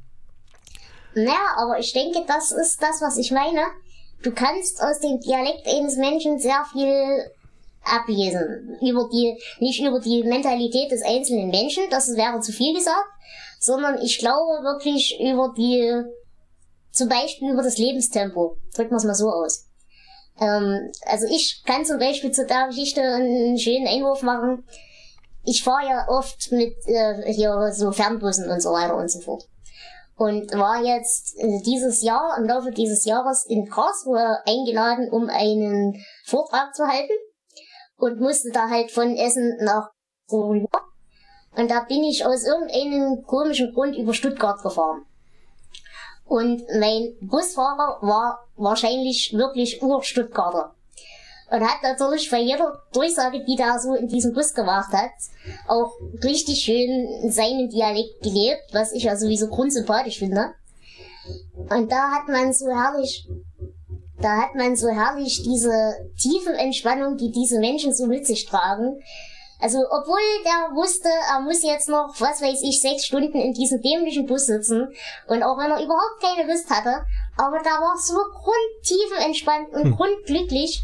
ja. Ja, aber ich denke, das ist das, was ich meine. Du kannst aus dem Dialekt eines Menschen sehr viel ablesen. Über die, nicht über die Mentalität des einzelnen Menschen, das wäre zu viel gesagt, sondern ich glaube wirklich über die, zum Beispiel über das Lebenstempo. Drücken wir es mal so aus. Ähm, also ich kann zum Beispiel zu der Geschichte einen schönen Einwurf machen. Ich fahre ja oft mit äh, hier so Fernbussen und so weiter und so fort. Und war jetzt dieses Jahr, im Laufe dieses Jahres in Karlsruhe eingeladen, um einen Vortrag zu halten. Und musste da halt von Essen nach Köln. Und da bin ich aus irgendeinem komischen Grund über Stuttgart gefahren. Und mein Busfahrer war wahrscheinlich wirklich Ur-Stuttgarter. und hat natürlich bei jeder Durchsage, die da so in diesem Bus gemacht hat, auch richtig schön seinen Dialekt gelebt, was ich ja sowieso grundsympathisch finde. Und da hat man so herrlich, da hat man so herrlich diese tiefe Entspannung, die diese Menschen so mit sich tragen. Also, obwohl der wusste, er muss jetzt noch, was weiß ich, sechs Stunden in diesem dämlichen Bus sitzen. Und auch wenn er überhaupt keine Lust hatte, aber da war so grundtiefen entspannt und hm. grundglücklich.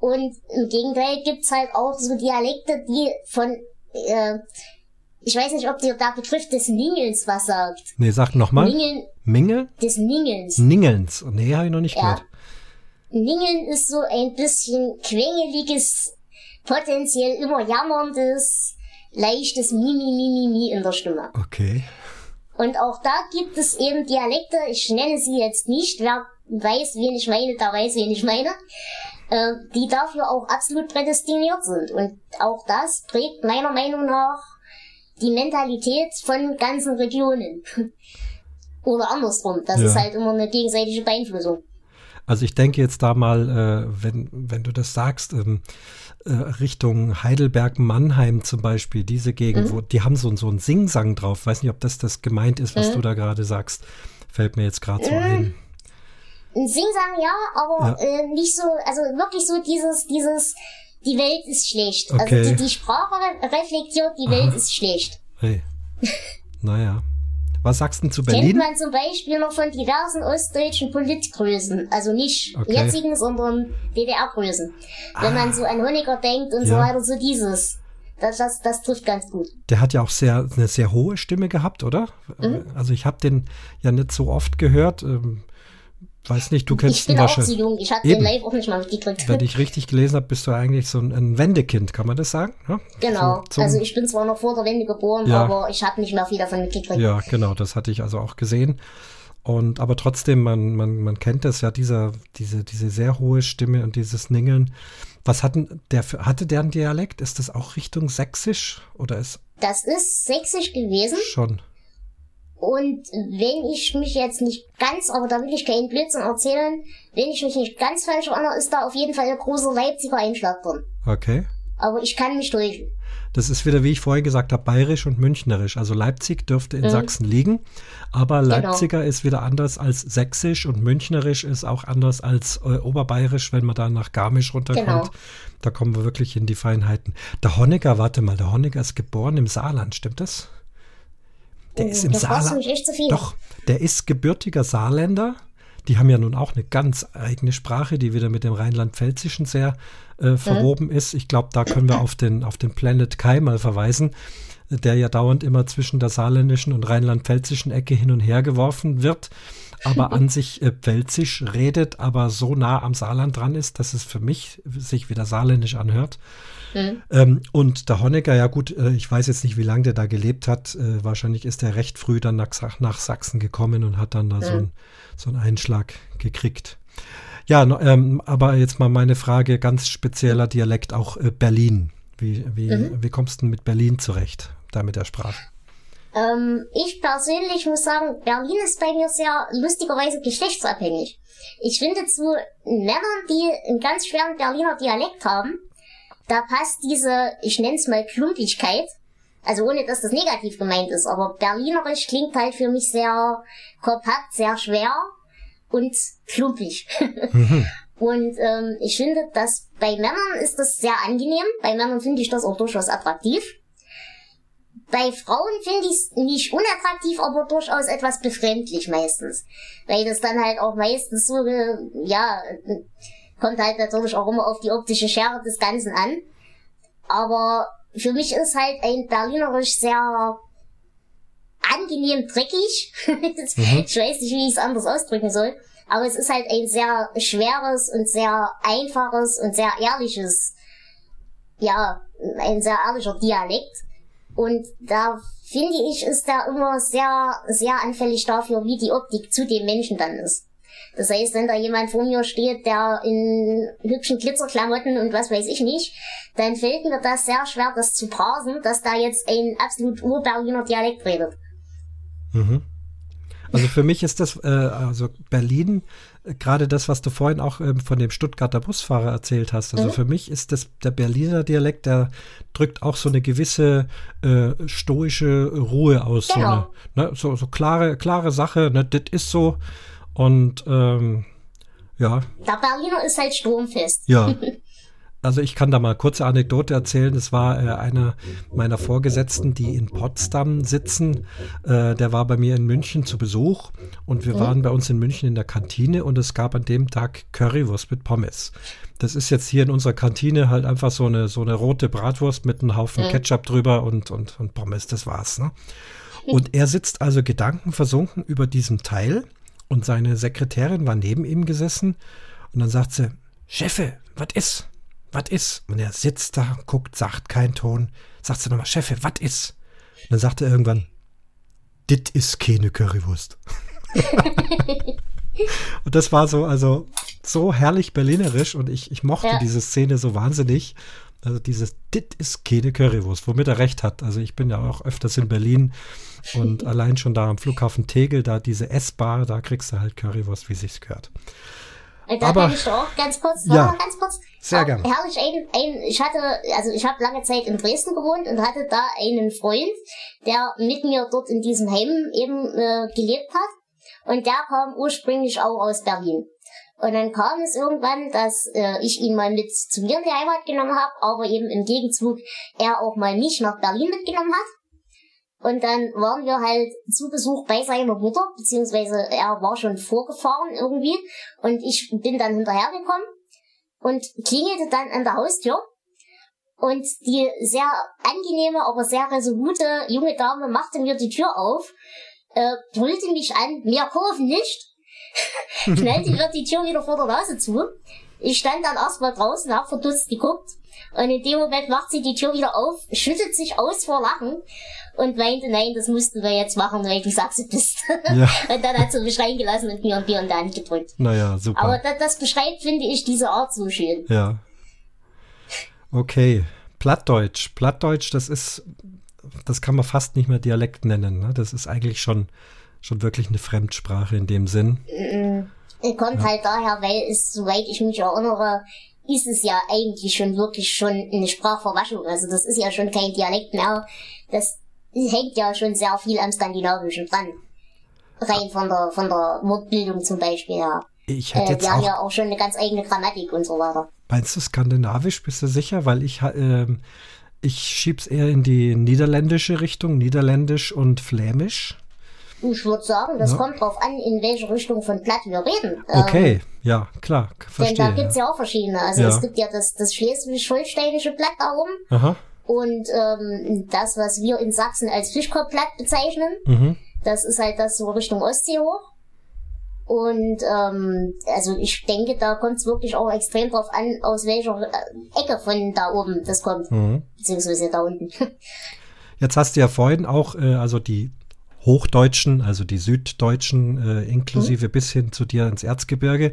Und im Gegenteil gibt's halt auch so Dialekte, die von, äh, ich weiß nicht, ob dir der Begriff des Ningelns was sagt. Nee, sag nochmal. Ningeln. Minge? Des Ningelns. Ningelns. Nee, habe ich noch nicht ja. gehört. Ningeln ist so ein bisschen quengeliges, potenziell überjammerndes, leichtes Mi-Mi-Mi-Mi-Mi in der Stimme. Okay. Und auch da gibt es eben Dialekte, ich nenne sie jetzt nicht, wer weiß, wen ich meine, der weiß, wen ich meine, äh, die dafür auch absolut prädestiniert sind. Und auch das prägt meiner Meinung nach die Mentalität von ganzen Regionen. Oder andersrum, das ja. ist halt immer eine gegenseitige Beeinflussung. Also ich denke jetzt da mal, äh, wenn, wenn du das sagst, ähm, äh, Richtung Heidelberg, Mannheim zum Beispiel, diese Gegend, mhm. wo, die haben so, so einen Singsang drauf. Ich weiß nicht, ob das das gemeint ist, was mhm. du da gerade sagst. Fällt mir jetzt gerade so mhm. ein. Ein Singsang, ja, aber ja. Äh, nicht so, also wirklich so dieses, dieses, die Welt ist schlecht. Okay. Also die, die Sprache reflektiert, die Aha. Welt ist schlecht. Hey. Naja. Was sagst du zu Berlin? Kennt man zum Beispiel noch von diversen ostdeutschen Politgrößen. Also nicht okay. jetzigen, sondern D D R-Größen. Ah. Wenn man so an Honecker denkt und ja. so weiter, so dieses. Das, das, das trifft ganz gut. Der hat ja auch sehr, eine sehr hohe Stimme gehabt, oder? Mhm. Also ich habe den ja nicht so oft gehört. Ähm, weiß nicht, du kennst ihn wahrscheinlich. Ich bin auch zu jung. Ich habe den live auch nicht mal mitgekriegt. Wenn ich richtig gelesen habe, bist du eigentlich so ein, ein Wendekind, kann man das sagen? Ja? Genau. Zum, zum also ich bin zwar noch vor der Wende geboren, ja. aber ich habe nicht mehr viel davon mitgekriegt. Ja, genau. Das hatte ich also auch gesehen. Und aber trotzdem, man, man, man kennt das ja, dieser, diese, diese sehr hohe Stimme und dieses Ningeln. Was hatten der für, hatte der einen Dialekt? Ist das auch Richtung Sächsisch oder ist? Das ist Sächsisch gewesen. Schon. Und wenn ich mich jetzt nicht ganz, aber da will ich keinen Blödsinn erzählen, wenn ich mich nicht ganz falsch erinnere, ist da auf jeden Fall ein großer Leipziger Einschlag drin. Okay. Aber ich kann mich täuschen. Das ist wieder, wie ich vorhin gesagt habe, bayerisch und münchnerisch. Also Leipzig dürfte in mhm. Sachsen liegen, aber Leipziger genau. ist wieder anders als sächsisch und münchnerisch ist auch anders als äh, oberbayerisch, wenn man da nach Garmisch runterkommt. Genau. Da kommen wir wirklich in die Feinheiten. Der Honecker, warte mal, der Honecker ist geboren im Saarland, stimmt das? Der ist im Saarland. Doch, der ist gebürtiger Saarländer. Die haben ja nun auch eine ganz eigene Sprache, die wieder mit dem Rheinland-Pfälzischen sehr äh, verwoben mhm. ist. Ich glaube, da können wir auf den, auf den Planet Kai mal verweisen, der ja dauernd immer zwischen der saarländischen und rheinland-pfälzischen Ecke hin und her geworfen wird, aber an sich äh, pfälzisch redet, aber so nah am Saarland dran ist, dass es für mich sich wieder saarländisch anhört. Mhm. Ähm, und der Honecker, ja gut, äh, ich weiß jetzt nicht, wie lange der da gelebt hat. Äh, wahrscheinlich ist er recht früh dann nach, nach Sachsen gekommen und hat dann da mhm. so, ein, so einen Einschlag gekriegt. Ja, no, ähm, aber jetzt mal meine Frage, ganz spezieller Dialekt, auch äh, Berlin. Wie, wie, mhm. wie kommst du mit Berlin zurecht, da mit der Sprache? Ähm, ich persönlich muss sagen, Berlin ist bei mir sehr lustigerweise geschlechtsabhängig. Ich finde zu Männern, die einen ganz schweren Berliner Dialekt haben, da passt diese, ich nenne es mal Klumpigkeit, also ohne, dass das negativ gemeint ist, aber Berlinerisch klingt halt für mich sehr kompakt, sehr schwer und klumpig. Mhm. Und ähm, ich finde, dass bei Männern ist das sehr angenehm, bei Männern finde ich das auch durchaus attraktiv. Bei Frauen finde ich es nicht unattraktiv, aber durchaus etwas befremdlich meistens. Weil das dann halt auch meistens so, äh, ja, kommt halt natürlich auch immer auf die optische Schere des Ganzen an. Aber für mich ist halt ein Berlinerisch sehr angenehm dreckig. Mhm. Ich weiß nicht, wie ich es anders ausdrücken soll. Aber es ist halt ein sehr schweres und sehr einfaches und sehr ehrliches, ja, ein sehr ehrlicher Dialekt. Und da finde ich, ist da immer sehr, sehr anfällig dafür, wie die Optik zu dem Menschen dann ist. Das heißt, wenn da jemand vor mir steht, der in hübschen Glitzerklamotten und was weiß ich nicht, dann fällt mir das sehr schwer, das zu parsen, dass da jetzt ein absolut Ur-Berliner Dialekt redet. Mhm. Also für mich ist das, äh, also Berlin, gerade das, was du vorhin auch ähm, von dem Stuttgarter Busfahrer erzählt hast. Also mhm. für mich ist das der Berliner Dialekt, der drückt auch so eine gewisse äh, stoische Ruhe aus. Genau. So, eine, ne? so, so klare, klare Sache, ne? Das ist so. Und ähm, ja. Der Berliner ist halt sturmfest. Ja. Also ich kann da mal eine kurze Anekdote erzählen. Es war äh, einer meiner Vorgesetzten, die in Potsdam sitzen. Äh, der war bei mir in München zu Besuch und wir mhm. waren bei uns in München in der Kantine und es gab an dem Tag Currywurst mit Pommes. Das ist jetzt hier in unserer Kantine halt einfach so eine, so eine rote Bratwurst mit einem Haufen mhm. Ketchup drüber und, und, und Pommes, das war's. Ne? Und er sitzt also gedankenversunken über diesem Teil und seine Sekretärin war neben ihm gesessen und dann sagt sie, Chefe, was ist? Was ist? Und er sitzt da, guckt, sagt keinen Ton. Sagt sie nochmal, Chefe, was ist? Und dann sagt er irgendwann, dit ist keine Currywurst. Und das war so, also, so herrlich berlinerisch und ich, ich mochte ja. diese Szene so wahnsinnig. Also dieses, dit ist keine Currywurst, womit er recht hat. Also ich bin ja auch öfters in Berlin und allein schon da am Flughafen Tegel, da diese Essbar, da kriegst du halt Currywurst, wie sich's gehört. Da aber, kann ich doch auch ganz kurz, ja, ganz kurz. Sehr gerne. Herrlich, ein, ein, ich hatte, also ich habe lange Zeit in Dresden gewohnt und hatte da einen Freund, der mit mir dort in diesem Heim eben äh, gelebt hat und der kam ursprünglich auch aus Berlin. Und dann kam es irgendwann, dass äh, ich ihn mal mit zu mir in die Heimat genommen habe, aber eben im Gegenzug er auch mal mich nach Berlin mitgenommen hat. Und dann waren wir halt zu Besuch bei seiner Mutter, beziehungsweise er war schon vorgefahren irgendwie. Und ich bin dann hinterhergekommen und klingelte dann an der Haustür. Und die sehr angenehme, aber sehr resolute junge Dame machte mir die Tür auf, äh, brüllte mich an, mehr Kurven nicht, knallte mir die Tür wieder vor der Nase zu. Ich stand dann erstmal draußen, hab verdutzt geguckt. Und in dem Moment macht sie die Tür wieder auf, schüttelt sich aus vor Lachen und meinte, nein, das mussten wir jetzt machen, weil du Sachse bist. Ja. Und dann hat sie mich reingelassen und mir ein Bier in die Hand gedrückt. Naja, super. Aber das, das beschreibt, finde ich, diese Art so schön. Ja. Okay. Plattdeutsch. Plattdeutsch, das ist, das kann man fast nicht mehr Dialekt nennen. Ne? Das ist eigentlich schon, schon wirklich eine Fremdsprache in dem Sinn. Mm-mm. Kommt ja. halt daher, weil es, soweit ich mich erinnere, ist es ja eigentlich schon wirklich schon eine Sprachverwaschung. Also das ist ja schon kein Dialekt mehr. Das hängt ja schon sehr viel am Skandinavischen dran. Rein von der, von der Wortbildung zum Beispiel her. Ich hätte äh, jetzt wir auch haben ja auch schon eine ganz eigene Grammatik und so weiter. Meinst du Skandinavisch? Bist du sicher? Weil ich, äh, ich schieb's eher in die niederländische Richtung. Niederländisch und Flämisch. Ich würde sagen, das ja. kommt drauf an, in welche Richtung von Platt wir reden. Okay, ähm, ja, klar, verstehe. Denn da gibt's ja. ja auch verschiedene. Also ja. es gibt ja das, das schleswig-holsteinische Platt da oben. Aha. Und ähm, das, was wir in Sachsen als Fischkorbplatt bezeichnen, mhm. das ist halt das so Richtung Ostsee hoch. Und ähm, also ich denke, da kommt's wirklich auch extrem drauf an, aus welcher Ecke von da oben das kommt. Mhm. Beziehungsweise da unten. Jetzt hast du ja vorhin auch, äh, also die Hochdeutschen, also die Süddeutschen, äh, inklusive mhm. bis hin zu dir ins Erzgebirge,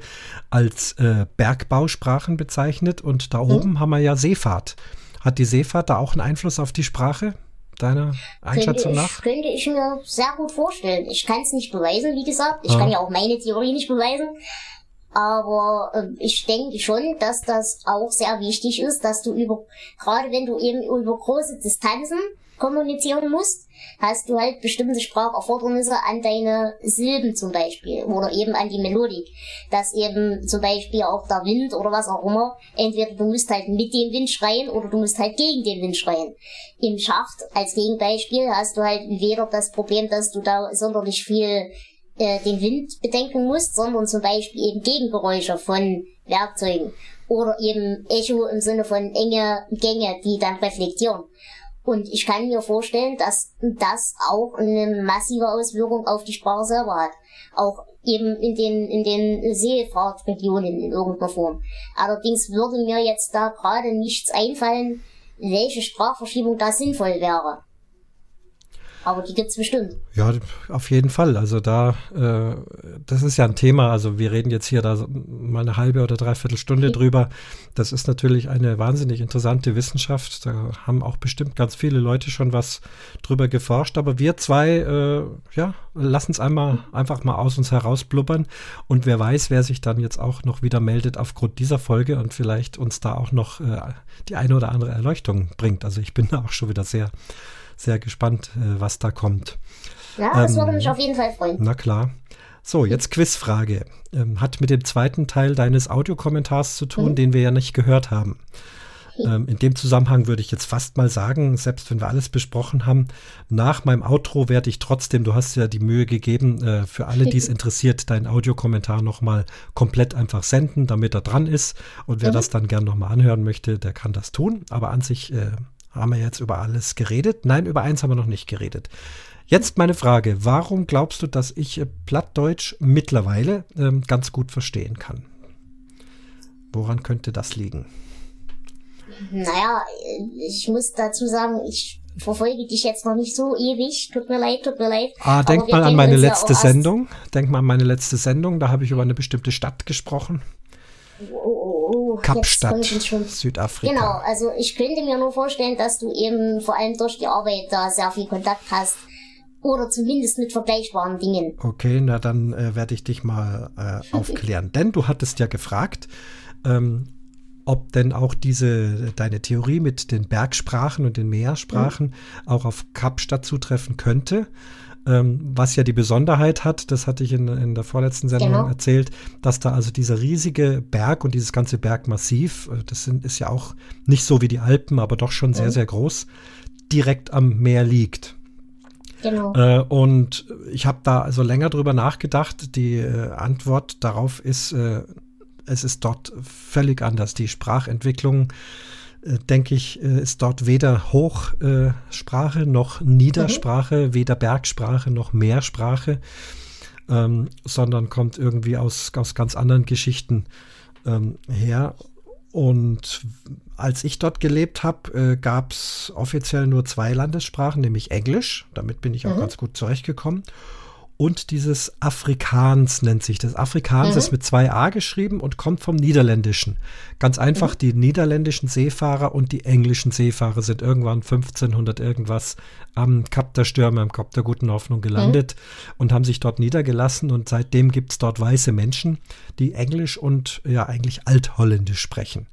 als äh, Bergbausprachen bezeichnet. Und da mhm. oben haben wir ja Seefahrt. Hat die Seefahrt da auch einen Einfluss auf die Sprache, deiner Einschätzung könnte ich, nach? Könnte ich mir sehr gut vorstellen. Ich kann es nicht beweisen, wie gesagt. Ich ah. kann ja auch meine Theorie nicht beweisen. Aber äh, ich denke schon, dass das auch sehr wichtig ist, dass du über, gerade wenn du eben über große Distanzen kommunizieren musst, hast du halt bestimmte Spracherfordernisse an deine Silben zum Beispiel oder eben an die Melodik, dass eben zum Beispiel auch der Wind oder was auch immer, entweder du musst halt mit dem Wind schreien oder du musst halt gegen den Wind schreien. Im Schacht als Gegenbeispiel hast du halt weder das Problem, dass du da sonderlich viel äh, den Wind bedenken musst, sondern zum Beispiel eben Gegengeräusche von Werkzeugen oder eben Echo im Sinne von enge Gänge, die dann reflektieren. Und ich kann mir vorstellen, dass das auch eine massive Auswirkung auf die Sprache selber hat. Auch eben in den, in den Seefahrtregionen in irgendeiner Form. Allerdings würde mir jetzt da gerade nichts einfallen, welche Sprachverschiebung da sinnvoll wäre. aber die gibt es bestimmt. Ja, auf jeden Fall. Also da, äh, das ist ja ein Thema. Also wir reden jetzt hier da mal eine halbe oder dreiviertel Stunde mhm. drüber. Das ist natürlich eine wahnsinnig interessante Wissenschaft. Da haben auch bestimmt ganz viele Leute schon was drüber geforscht. Aber wir zwei, äh, ja, lassen es einmal mhm. einfach mal aus uns herausblubbern. Und wer weiß, wer sich dann jetzt auch noch wieder meldet aufgrund dieser Folge und vielleicht uns da auch noch äh, die eine oder andere Erleuchtung bringt. Also ich bin da auch schon wieder sehr sehr gespannt, was da kommt. Ja, das würde ähm, mich auf jeden Fall freuen. Na klar. So, jetzt Quizfrage. Ähm, hat mit dem zweiten Teil deines Audiokommentars zu tun, mhm. den wir ja nicht gehört haben. Ähm, in dem Zusammenhang würde ich jetzt fast mal sagen, selbst wenn wir alles besprochen haben, nach meinem Outro werde ich trotzdem, du hast ja die Mühe gegeben, äh, für alle, die es interessiert, deinen Audiokommentar nochmal komplett einfach senden, damit er dran ist. Und wer mhm. das dann gern nochmal anhören möchte, der kann das tun. Aber an sich... Äh, Haben wir jetzt über alles geredet? Nein, über eins haben wir noch nicht geredet. Jetzt meine Frage, warum glaubst du, dass ich Plattdeutsch mittlerweile ähm, ganz gut verstehen kann? Woran könnte das liegen? Naja, ich muss dazu sagen, ich verfolge dich jetzt noch nicht so ewig. Tut mir leid, tut mir leid. Ah, denk mal an meine letzte ja Sendung. Denk mal an meine letzte Sendung, da habe ich über eine bestimmte Stadt gesprochen. Oh, oh, oh. Kapstadt, Südafrika. Genau, also ich könnte mir nur vorstellen, dass du eben vor allem durch die Arbeit da sehr viel Kontakt hast oder zumindest mit vergleichbaren Dingen. Okay, na dann äh, werde ich dich mal äh, aufklären, denn du hattest ja gefragt, ähm, ob denn auch diese, deine Theorie mit den Bergsprachen und den Meersprachen mhm. auch auf Kapstadt zutreffen könnte. Was ja die Besonderheit hat, das hatte ich in, in der vorletzten Sendung genau. erzählt, dass da also dieser riesige Berg und dieses ganze Bergmassiv, das sind, ist ja auch nicht so wie die Alpen, aber doch schon sehr, mhm. sehr groß, direkt am Meer liegt. Genau. Äh, und ich habe da also länger drüber nachgedacht. Die äh, Antwort darauf ist, äh, es ist dort völlig anders. Die Sprachentwicklung, denke ich, ist dort weder Hochsprache noch Niedersprache, mhm. weder Bergsprache noch Meersprache, ähm, sondern kommt irgendwie aus, aus ganz anderen Geschichten ähm, her. Und als ich dort gelebt habe, äh, gab es offiziell nur zwei Landessprachen, nämlich Englisch, damit bin ich auch mhm. ganz gut zurechtgekommen, und dieses Afrikaans nennt sich. Das Afrikaans mhm. ist mit zwei A geschrieben und kommt vom Niederländischen. Ganz einfach, mhm. die niederländischen Seefahrer und die englischen Seefahrer sind irgendwann fünfzehnhundert irgendwas am Kap der Stürme, am Kap der Guten Hoffnung gelandet mhm. und haben sich dort niedergelassen. Und seitdem gibt es dort weiße Menschen, die Englisch und ja eigentlich Altholländisch sprechen.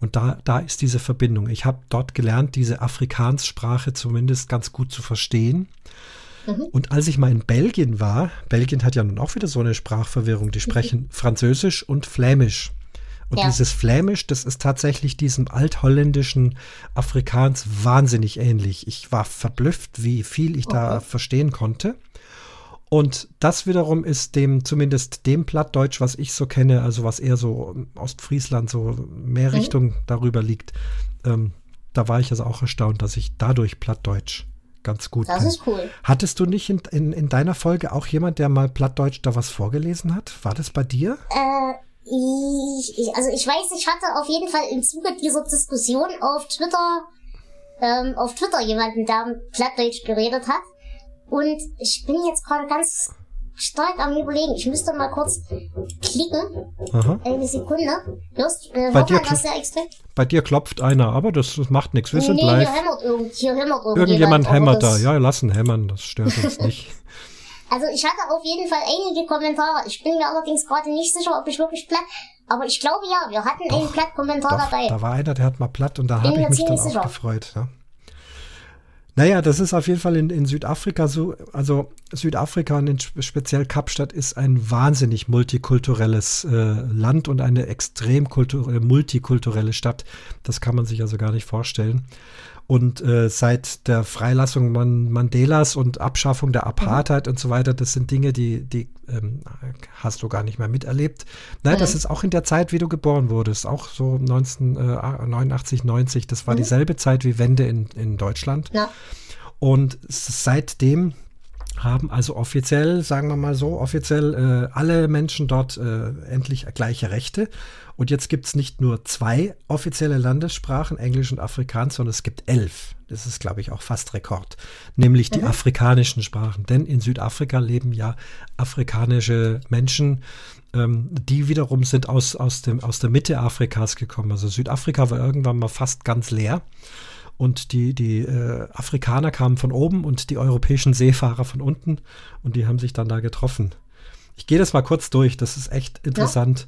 Und da, da ist diese Verbindung. Ich habe dort gelernt, diese Afrikaansprache zumindest ganz gut zu verstehen. Und als ich mal in Belgien war, Belgien hat ja nun auch wieder so eine Sprachverwirrung, die sprechen Französisch und Flämisch. Und ja. dieses Flämisch, das ist tatsächlich diesem altholländischen Afrikaans wahnsinnig ähnlich. Ich war verblüfft, wie viel ich okay. da verstehen konnte. Und das wiederum ist dem, zumindest dem Plattdeutsch, was ich so kenne, also was eher so Ostfriesland, so mehr mhm. Richtung darüber liegt, ähm, da war ich also auch erstaunt, dass ich dadurch Plattdeutsch ganz gut. Das ist cool. Hattest du nicht in, in, in deiner Folge auch jemand, der mal Plattdeutsch da was vorgelesen hat? War das bei dir? Äh, ich, ich, also ich weiß, ich hatte auf jeden Fall im Zuge dieser Diskussion auf Twitter, ähm, auf Twitter jemanden, der Plattdeutsch geredet hat. Und ich bin jetzt gerade ganz stark am Überlegen. Ich müsste mal kurz klicken. Aha. Eine Sekunde. Lust, äh, bei, dir das klopft, extrem? Bei dir klopft einer, aber das, das macht nichts. Wir sind nee, live. Hier hämmert irgend, hier hämmert irgendjemand hämmert da. Ja, lassen hämmern, das stört uns nicht. Also ich hatte auf jeden Fall einige Kommentare. Ich bin mir allerdings gerade nicht sicher, ob ich wirklich platt... Aber ich glaube ja, wir hatten doch einen Platt-Kommentar doch, dabei. Da war einer, der hat mal platt und da habe ich mich dann auch sicher. gefreut. Ja. Naja, das ist auf jeden Fall in, in Südafrika so, also Südafrika und in speziell Kapstadt ist ein wahnsinnig multikulturelles äh, Land und eine extrem kulturelle, multikulturelle Stadt. Das kann man sich also gar nicht vorstellen. Und äh, seit der Freilassung Man- Mandelas und Abschaffung der Apartheid mhm. und so weiter, das sind Dinge, die, die ähm, hast du gar nicht mehr miterlebt. Nein, mhm. das ist auch in der Zeit, wie du geboren wurdest, auch so neunzehnhundertneunundachtzig, neunzig, das war mhm. dieselbe Zeit wie Wende in, in Deutschland. Ja. Und seitdem haben also offiziell, sagen wir mal so, offiziell äh, alle Menschen dort äh, endlich gleiche Rechte. Und jetzt gibt es nicht nur zwei offizielle Landessprachen, Englisch und Afrikaans, sondern es gibt elf. Das ist, glaube ich, auch fast Rekord. Nämlich die mhm. afrikanischen Sprachen. Denn in Südafrika leben ja afrikanische Menschen, ähm, die wiederum sind aus, aus, dem, aus der Mitte Afrikas gekommen. Also Südafrika war irgendwann mal fast ganz leer. Und die, die äh, Afrikaner kamen von oben und die europäischen Seefahrer von unten. Und die haben sich dann da getroffen. Ich gehe das mal kurz durch. Das ist echt interessant. Ja.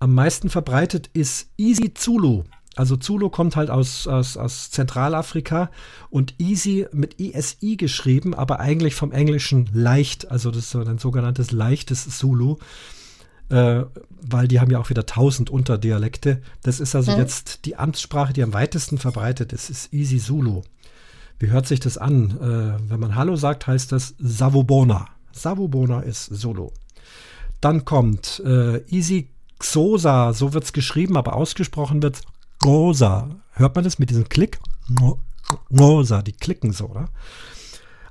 Am meisten verbreitet ist isiZulu. Also Zulu kommt halt aus, aus, aus Zentralafrika und Isi mit I S I geschrieben, aber eigentlich vom Englischen leicht. Also das ist ein sogenanntes leichtes Zulu, äh, weil die haben ja auch wieder tausend Unterdialekte. Das ist also mhm. jetzt die Amtssprache, die am weitesten verbreitet ist, ist isiZulu. Wie hört sich das an? Äh, wenn man Hallo sagt, heißt das Savubona. Savubona ist Zulu. Dann kommt äh, isiXhosa, so wird es geschrieben, aber ausgesprochen wird es Xhosa. Hört man das mit diesem Klick? Xhosa, die klicken so, oder?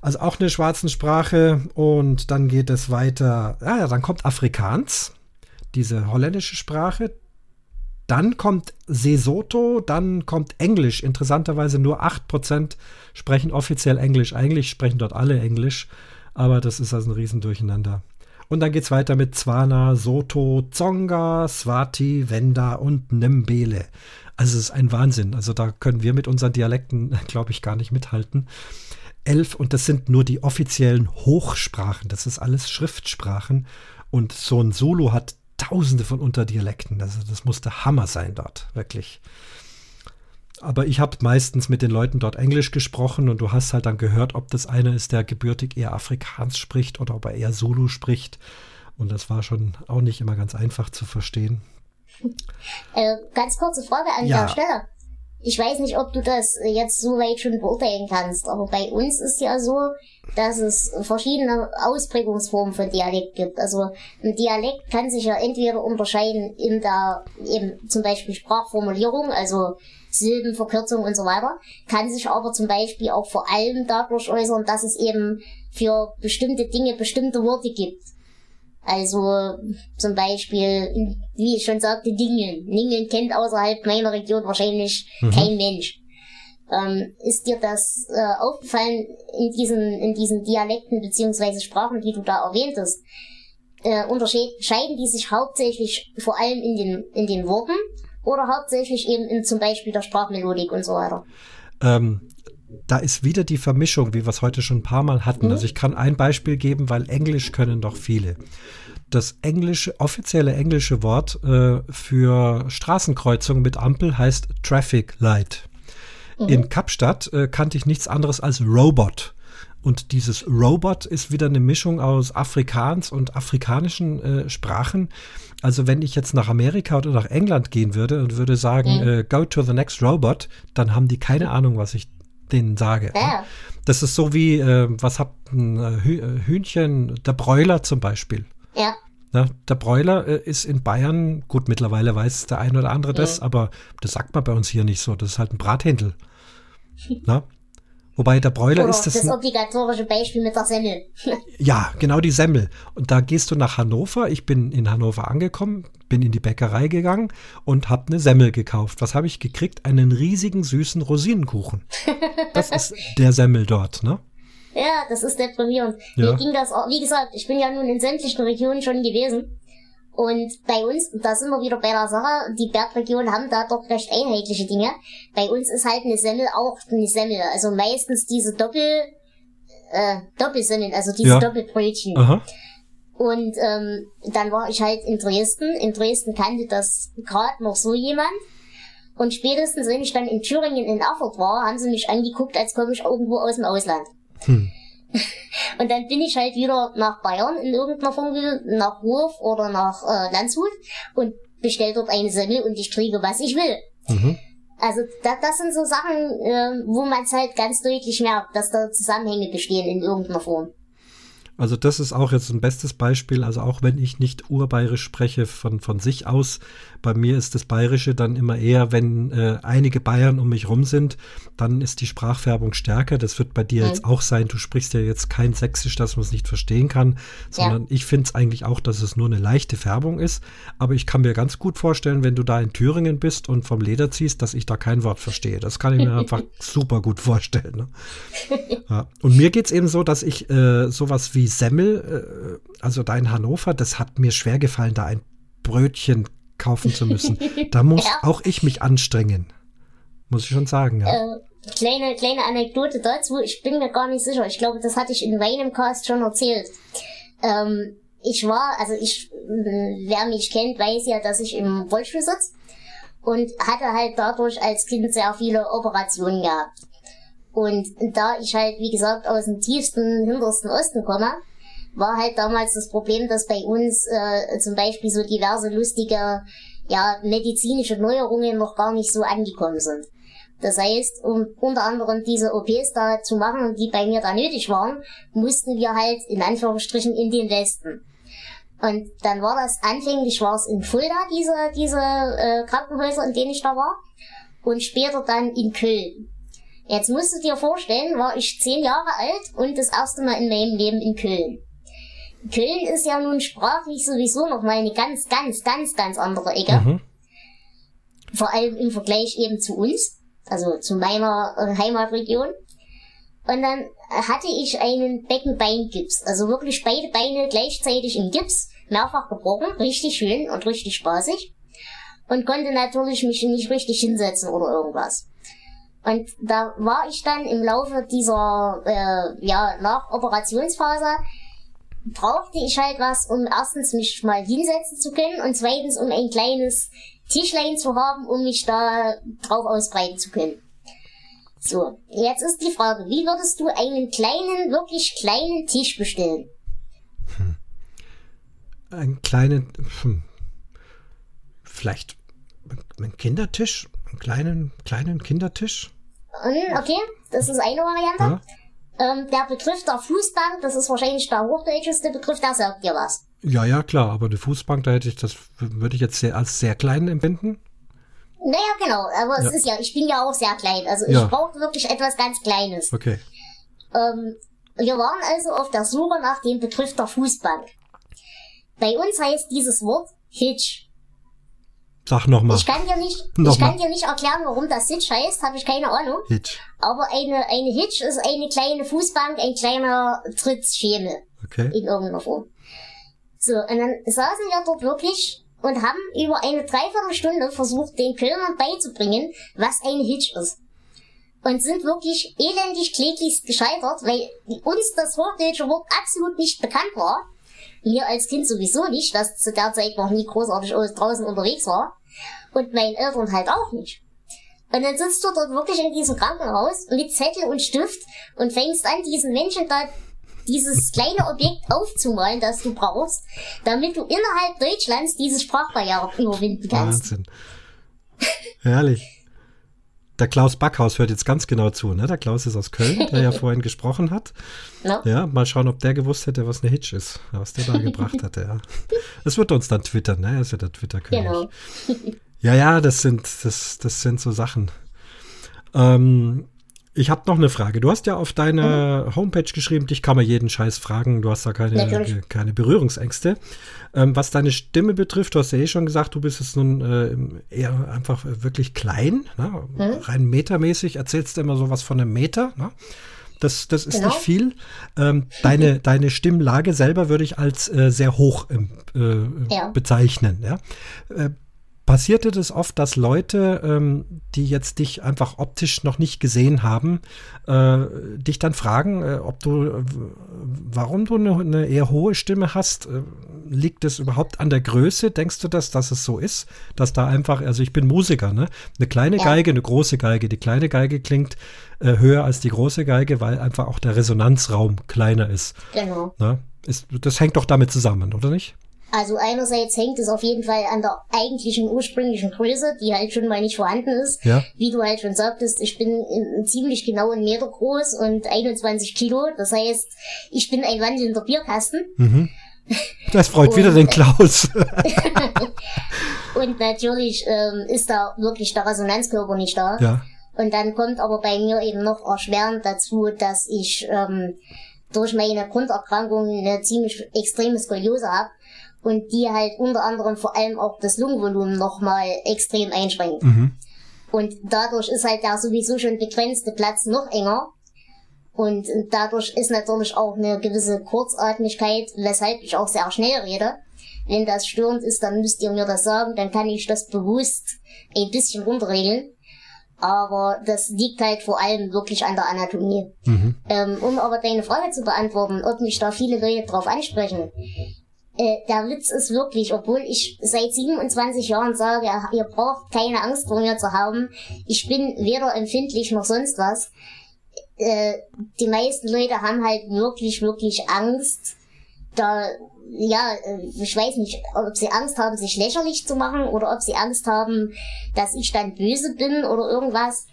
Also auch eine schwarze Sprache und dann geht es weiter. Ah, ja, dann kommt Afrikaans, diese holländische Sprache. Dann kommt Sesotho, dann kommt Englisch. Interessanterweise nur acht Prozent sprechen offiziell Englisch. Eigentlich sprechen dort alle Englisch, aber das ist also ein Riesendurcheinander. Und dann geht es weiter mit Tswana, Sotho, Tsonga, Swati, Venda und Nembele. Also es ist ein Wahnsinn. Also da können wir mit unseren Dialekten, glaube ich, gar nicht mithalten. Elf, und das sind nur die offiziellen Hochsprachen. Das ist alles Schriftsprachen. Und so ein Zulu hat tausende von Unterdialekten. Also das muss der Hammer sein dort, wirklich. Aber ich habe meistens mit den Leuten dort Englisch gesprochen und du hast halt dann gehört, ob das einer ist, der gebürtig eher Afrikaans spricht oder ob er eher Zulu spricht. Und das war schon auch nicht immer ganz einfach zu verstehen. Äh, ganz kurze Frage an ja. der Stelle. Ich weiß nicht, ob du das jetzt so weit schon beurteilen kannst, aber bei uns ist ja so, dass es verschiedene Ausprägungsformen von Dialekt gibt. Also ein Dialekt kann sich ja entweder unterscheiden in der, eben zum Beispiel Sprachformulierung, also Silbenverkürzung und so weiter, kann sich aber zum Beispiel auch vor allem dadurch äußern, dass es eben für bestimmte Dinge bestimmte Worte gibt. Also zum Beispiel, wie ich schon sagte, Dingen. Dingen kennt außerhalb meiner Region wahrscheinlich mhm. kein Mensch. Ähm, ist dir das äh, aufgefallen in diesen, in diesen Dialekten bzw. Sprachen, die du da erwähntest? Äh, unterscheiden die sich hauptsächlich vor allem in den, in den Worten oder hauptsächlich eben in zum Beispiel der Sprachmelodik und so weiter? Ähm. Da ist wieder die Vermischung, wie wir es heute schon ein paar Mal hatten. Also ich kann ein Beispiel geben, weil Englisch können doch viele. Das englische, offizielle englische Wort äh, für Straßenkreuzung mit Ampel heißt Traffic Light. Mhm. In Kapstadt äh, kannte ich nichts anderes als Robot. Und dieses Robot ist wieder eine Mischung aus Afrikaans und afrikanischen äh, Sprachen. Also wenn ich jetzt nach Amerika oder nach England gehen würde und würde sagen, mhm. äh, go to the next robot, dann haben die keine Ahnung, was ich den sage. Ja. Das ist so wie, äh, was habt ein Hü- Hühnchen, der Broiler zum Beispiel. Ja. Na, der Broiler äh, ist in Bayern, gut, mittlerweile weiß der ein oder andere ja. das, aber das sagt man bei uns hier nicht so. Das ist halt ein Brathändel. Na? Wobei der Broiler oh, ist das... Das obligatorische Beispiel mit der Semmel. Ja, genau die Semmel. Und da gehst du nach Hannover. Ich bin in Hannover angekommen, bin in die Bäckerei gegangen und habe eine Semmel gekauft. Was habe ich gekriegt? Einen riesigen, süßen Rosinenkuchen. Das ist der Semmel dort, ne? Ja, das ist deprimierend. Ja. Mir ging das auch, wie gesagt, ich bin ja nun in sämtlichen Regionen schon gewesen. Und bei uns, da sind wir wieder bei der Sache, die Bergregionen haben da doch recht einheitliche Dinge. Bei uns ist halt eine Semmel auch eine Semmel. Also meistens diese Doppel, äh, Doppelsemmeln, also diese ja. Doppelbrötchen. Aha. Und ähm, dann war ich halt in Dresden. In Dresden kannte das gerade noch so jemand. Und spätestens, wenn ich dann in Thüringen in Erfurt war, haben sie mich angeguckt, als komme ich irgendwo aus dem Ausland. Hm. Und dann bin ich halt wieder nach Bayern in irgendeiner Form, nach Hof oder nach äh, Landshut und bestell dort eine Semmel und ich kriege, was ich will. Mhm. Also da, das sind so Sachen, äh, wo man es halt ganz deutlich merkt, dass da Zusammenhänge bestehen in irgendeiner Form. Also das ist auch jetzt ein bestes Beispiel. Also auch wenn ich nicht urbayerisch spreche von, von sich aus, bei mir ist das Bayerische dann immer eher, wenn äh, einige Bayern um mich rum sind, dann ist die Sprachfärbung stärker. Das wird bei dir mhm. jetzt auch sein. Du sprichst ja jetzt kein Sächsisch, dass man es nicht verstehen kann, sondern ja. ich finde es eigentlich auch, dass es nur eine leichte Färbung ist. Aber ich kann mir ganz gut vorstellen, wenn du da in Thüringen bist und vom Leder ziehst, dass ich da kein Wort verstehe. Das kann ich mir einfach super gut vorstellen. Ne? Ja. Und mir geht es eben so, dass ich äh, sowas wie Semmel, äh, also da in Hannover, das hat mir schwer gefallen, da ein Brötchen kaufen zu müssen. Da muss ja. auch ich mich anstrengen. Muss ich schon sagen, ja. Äh, kleine, kleine Anekdote dazu, ich bin mir gar nicht sicher. Ich glaube, das hatte ich in meinem Cast schon erzählt. Ähm, ich war, also ich, wer mich kennt, weiß ja, dass ich im Rollstuhl sitze und hatte halt dadurch als Kind sehr viele Operationen gehabt. Und da ich halt, wie gesagt, aus dem tiefsten, hintersten Osten komme, war halt damals das Problem, dass bei uns äh, zum Beispiel so diverse lustige, ja, medizinische Neuerungen noch gar nicht so angekommen sind. Das heißt, um unter anderem diese O Ps da zu machen, die bei mir da nötig waren, mussten wir halt in Anführungsstrichen in den Westen. Und dann war das anfänglich, war es in Fulda, diese, diese äh, Krankenhäuser, in denen ich da war, und später dann in Köln. Jetzt musst du dir vorstellen, war ich zehn Jahre alt und das erste Mal in meinem Leben in Köln. Köln ist ja nun sprachlich sowieso nochmal eine ganz, ganz, ganz, ganz andere Ecke. Mhm. Vor allem im Vergleich eben zu uns, also zu meiner Heimatregion. Und dann hatte ich einen Beckenbeingips, also wirklich beide Beine gleichzeitig im Gips, mehrfach gebrochen, richtig schön und richtig spaßig. Und konnte natürlich mich nicht richtig hinsetzen oder irgendwas. Und da war ich dann im Laufe dieser äh, ja nach Operationsphase, brauchte ich halt was, um erstens mich mal hinsetzen zu können und zweitens, um ein kleines Tischlein zu haben, um mich da drauf ausbreiten zu können. So, jetzt ist die Frage, wie würdest du einen kleinen, wirklich kleinen Tisch bestellen? Hm. Einen kleinen, hm. vielleicht einen Kindertisch? Einen kleinen, kleinen Kindertisch? Okay, das ist eine Variante. Ja. Ähm, der Begriff der Fußbank, das ist wahrscheinlich der hochdeutscheste Begriff, da sagt dir was. Ja, ja, klar, aber eine Fußbank, da hätte ich das, würde ich jetzt sehr, als sehr klein empfinden. Naja, genau, aber ja. es ist ja, ich bin ja auch sehr klein, also ja. ich brauche wirklich etwas ganz Kleines. Okay. Ähm, wir waren also auf der Suche nach dem Begriff der Fußbank. Bei uns heißt dieses Wort Hitch. Sag nochmal. Ich kann dir nicht, ich kann dir nicht erklären, warum das Hitch heißt, habe ich keine Ahnung. Hitch. Aber eine, eine Hitch ist eine kleine Fußbank, ein kleiner Trittschemel. Okay. In irgendeiner Form. So, und dann saßen wir dort wirklich und haben über eine Dreiviertelstunde versucht, den Kölnern beizubringen, was eine Hitch ist. Und sind wirklich elendig kläglich gescheitert, weil uns das hochdeutsche Wort absolut nicht bekannt war. Mir als Kind sowieso nicht, das zu der Zeit noch nie großartig draußen unterwegs war. Und meinen Eltern halt auch nicht. Und dann sitzt du dort wirklich in diesem Krankenhaus mit Zettel und Stift und fängst an, diesen Menschen da dieses kleine Objekt aufzumalen, das du brauchst, damit du innerhalb Deutschlands diese Sprachbarriere überwinden kannst. Wahnsinn. Herrlich. Der Klaus Backhaus hört jetzt ganz genau zu, ne? Der Klaus ist aus Köln, der ja vorhin gesprochen hat. No. Ja, mal schauen, ob der gewusst hätte, was eine Hitch ist, was der da gebracht hatte, ja. Das wird uns dann twittern, ne? Er ist ja der Twitter-König. Genau. Ja, ja, das sind, das, das sind so Sachen. Ähm, ich habe noch eine Frage. Du hast ja auf deine Homepage geschrieben, dich kann man jeden Scheiß fragen, du hast da keine, keine Berührungsängste. Ähm, was deine Stimme betrifft, du hast ja eh schon gesagt, du bist jetzt nun äh, eher einfach wirklich klein, ne? Mhm. Rein metermäßig, erzählst du immer sowas von einem Meter, ne? Das, das ist genau. nicht viel. Ähm, deine, mhm. deine Stimmlage selber würde ich als äh, sehr hoch äh, ja. bezeichnen, ja. Äh, Passierte das oft, dass Leute, ähm, die jetzt dich einfach optisch noch nicht gesehen haben, äh, dich dann fragen, äh, ob du, w- warum du eine, eine eher hohe Stimme hast? Äh, liegt es überhaupt an der Größe? Denkst du das, dass es so ist? Dass da einfach, also ich bin Musiker, ne? Eine kleine ja. Geige, eine große Geige. Die kleine Geige klingt äh, höher als die große Geige, weil einfach auch der Resonanzraum kleiner ist. Genau. Ne? Ist, das hängt doch damit zusammen, oder nicht? Also einerseits hängt es auf jeden Fall an der eigentlichen ursprünglichen Größe, die halt schon mal nicht vorhanden ist. Ja. Wie du halt schon sagtest, ich bin in, in ziemlich genau einen Meter groß und einundzwanzig Kilo. Das heißt, ich bin ein wandelnder Bierkasten. Mhm. Das freut und, wieder den Klaus. Und natürlich ähm, ist da wirklich der Resonanzkörper nicht da. Ja. Und dann kommt aber bei mir eben noch erschwerend dazu, dass ich ähm, durch meine Grunderkrankung eine ziemlich extreme Skoliose habe. Und die halt unter anderem vor allem auch das Lungenvolumen nochmal extrem einschränkt. Mhm. Und dadurch ist halt der sowieso schon begrenzte Platz noch enger. Und dadurch ist natürlich auch eine gewisse Kurzatmigkeit, weshalb ich auch sehr schnell rede. Wenn das störend ist, dann müsst ihr mir das sagen, dann kann ich das bewusst ein bisschen runterregeln. Aber das liegt halt vor allem wirklich an der Anatomie. Mhm. Ähm, um aber deine Frage zu beantworten, ob mich da viele Leute drauf ansprechen. Äh, der Witz ist wirklich, obwohl ich seit siebenundzwanzig Jahren sage, ihr braucht keine Angst vor mir zu haben, ich bin weder empfindlich noch sonst was. Äh, die meisten Leute haben halt wirklich, wirklich Angst, da, ja, ich weiß nicht, ob sie Angst haben, sich lächerlich zu machen oder ob sie Angst haben, dass ich dann böse bin oder irgendwas.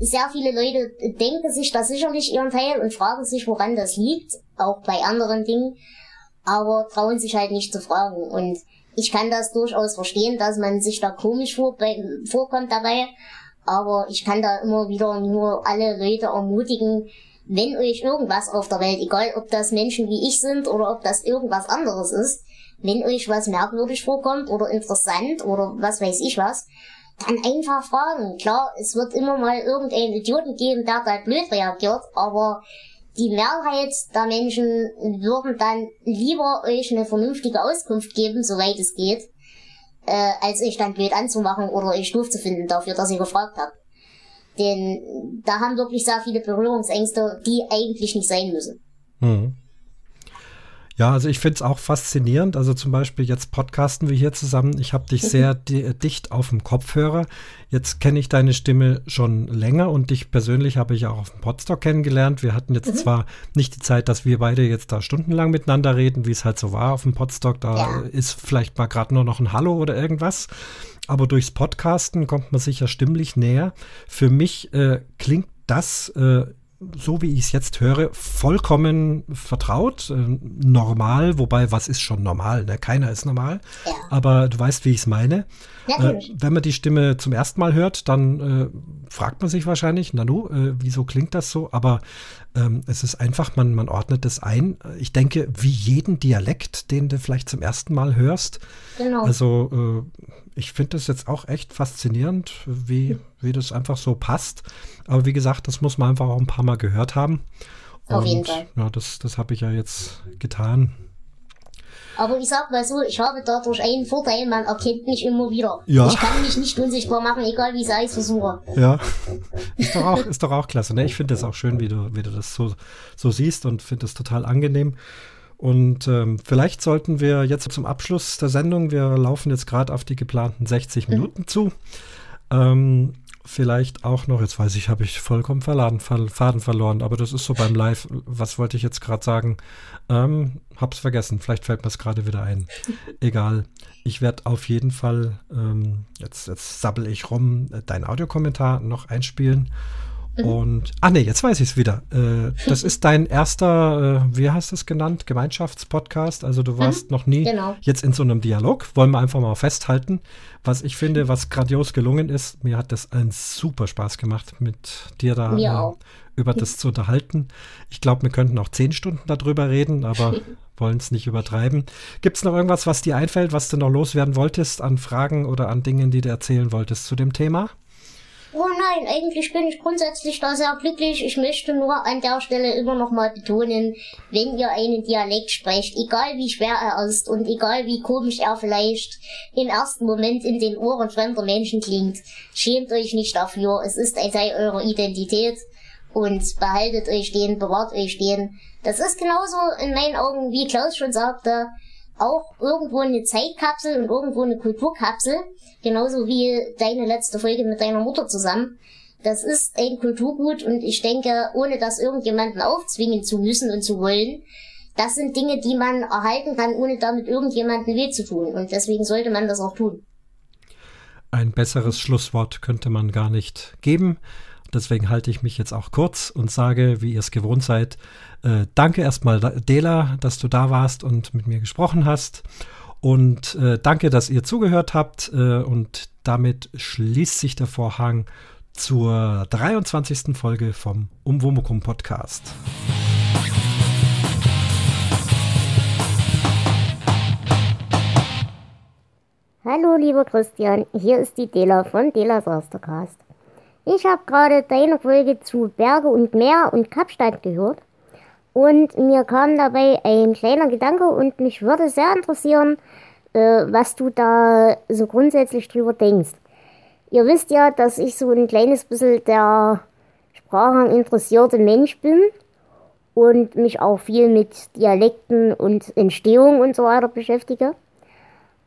Sehr viele Leute denken sich da sicherlich ihren Teil und fragen sich, woran das liegt, auch bei anderen Dingen. Aber trauen sich halt nicht zu fragen. Und ich kann das durchaus verstehen, dass man sich da komisch vor, bei, vorkommt dabei. Aber ich kann da immer wieder nur alle Leute ermutigen, wenn euch irgendwas auf der Welt, egal ob das Menschen wie ich sind oder ob das irgendwas anderes ist, wenn euch was merkwürdig vorkommt oder interessant oder was weiß ich was, dann einfach fragen. Klar, es wird immer mal irgendeinen Idioten geben, der da blöd reagiert, aber die Mehrheit der Menschen würden dann lieber euch eine vernünftige Auskunft geben, soweit es geht, äh, als euch dann blöd anzumachen oder euch doof zu finden dafür, dass ihr gefragt habt. Denn da haben wirklich sehr viele Berührungsängste, die eigentlich nicht sein müssen. Mhm. Ja, also ich finde es auch faszinierend. Also zum Beispiel jetzt podcasten wir hier zusammen. Ich habe dich sehr di- dicht auf dem Kopfhörer. Jetzt kenne ich deine Stimme schon länger und dich persönlich habe ich auch auf dem Podstock kennengelernt. Wir hatten jetzt mhm. zwar nicht die Zeit, dass wir beide jetzt da stundenlang miteinander reden, wie es halt so war auf dem Podstock. Da ja. ist vielleicht mal gerade nur noch ein Hallo oder irgendwas. Aber durchs Podcasten kommt man sicher stimmlich näher. Für mich äh, klingt das äh, so wie ich es jetzt höre, vollkommen vertraut, äh, normal, wobei, was ist schon normal, ne? Keiner ist normal, ja. Aber du weißt, wie ich es meine. Ja, äh, wenn man die Stimme zum ersten Mal hört, dann äh, fragt man sich wahrscheinlich, na nu, äh, wieso klingt das so? Aber ähm, es ist einfach, man, man ordnet das ein. Ich denke, wie jeden Dialekt, den du vielleicht zum ersten Mal hörst. Genau. Also äh, ich finde das jetzt auch echt faszinierend, wie, mhm. wie das einfach so passt. Aber wie gesagt, das muss man einfach auch ein paar Mal gehört haben. Auf und, jeden Fall. Ja, das, das habe ich ja jetzt getan. Aber ich sag mal so, ich habe dadurch einen Vorteil, man erkennt mich immer wieder. Ja. Ich kann mich nicht unsichtbar machen, egal wie ich es versuche. Ja, ist doch auch, ist doch auch klasse. Ne? Ich finde das auch schön, wie du, wie du das so, so siehst und finde das total angenehm. Und ähm, vielleicht sollten wir jetzt zum Abschluss der Sendung, wir laufen jetzt gerade auf die geplanten sechzig Minuten mhm. zu, ähm, vielleicht auch noch, jetzt weiß ich, habe ich vollkommen verladen, Faden verloren, aber das ist so beim Live, was wollte ich jetzt gerade sagen? Ähm, hab's vergessen, vielleicht fällt mir es gerade wieder ein. Egal, ich werde auf jeden Fall, ähm, jetzt, jetzt sabbel ich rum, deinen Audiokommentar noch einspielen mhm. und, ah ne, jetzt weiß ich es wieder. Äh, das ist dein erster, äh, wie hast du es genannt, Gemeinschaftspodcast, also du warst mhm. noch nie genau. jetzt in so einem Dialog, wollen wir einfach mal festhalten. Was ich finde, was grandios gelungen ist, mir hat das einen super Spaß gemacht, mit dir da äh, über das zu unterhalten. Ich glaube, wir könnten auch zehn Stunden darüber reden, aber wollen es nicht übertreiben. Gibt es noch irgendwas, was dir einfällt, was du noch loswerden wolltest an Fragen oder an Dingen, die du erzählen wolltest zu dem Thema? Oh nein, eigentlich bin ich grundsätzlich da sehr glücklich. Ich möchte nur an der Stelle immer noch mal betonen, wenn ihr einen Dialekt sprecht, egal wie schwer er ist und egal wie komisch er vielleicht im ersten Moment in den Ohren fremder Menschen klingt, schämt euch nicht dafür. Es ist ein Teil eurer Identität und behaltet euch den, bewahrt euch den. Das ist genauso in meinen Augen, wie Klaus schon sagte, auch irgendwo eine Zeitkapsel und irgendwo eine Kulturkapsel, genauso wie deine letzte Folge mit deiner Mutter zusammen. Das ist ein Kulturgut und ich denke, ohne das irgendjemanden aufzwingen zu müssen und zu wollen, das sind Dinge, die man erhalten kann, ohne damit irgendjemanden weh zu tun. Und deswegen sollte man das auch tun. Ein besseres Schlusswort könnte man gar nicht geben. Deswegen halte ich mich jetzt auch kurz und sage, wie ihr es gewohnt seid, äh, danke erstmal, Dela, dass du da warst und mit mir gesprochen hast. Und äh, danke, dass ihr zugehört habt. Äh, und damit schließt sich der Vorhang zur dreiundzwanzigsten Folge vom Umwumukum Podcast. Hallo, lieber Christian, hier ist die Dela von Delas Rastercast. Ich habe gerade deine Folge zu Berge und Meer und Kapstadt gehört und mir kam dabei ein kleiner Gedanke und mich würde sehr interessieren, äh, was du da so grundsätzlich drüber denkst. Ihr wisst ja, dass ich so ein kleines bisschen der Sprachen interessierte Mensch bin und mich auch viel mit Dialekten und Entstehung und so weiter beschäftige.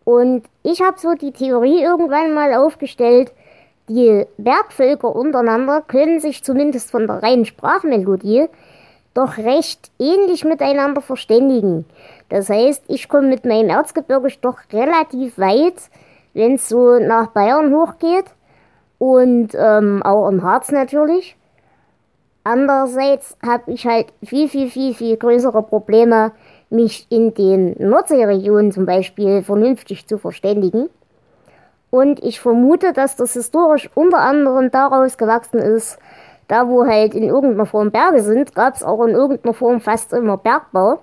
Und ich habe so die Theorie irgendwann mal aufgestellt, die Bergvölker untereinander können sich zumindest von der reinen Sprachmelodie doch recht ähnlich miteinander verständigen. Das heißt, ich komme mit meinem Erzgebirge doch relativ weit, wenn es so nach Bayern hochgeht und ähm, auch im Harz natürlich. Andererseits habe ich halt viel, viel, viel, viel größere Probleme, mich in den Nordseeregionen zum Beispiel vernünftig zu verständigen. Und ich vermute, dass das historisch unter anderem daraus gewachsen ist, da wo halt in irgendeiner Form Berge sind, gab es auch in irgendeiner Form fast immer Bergbau.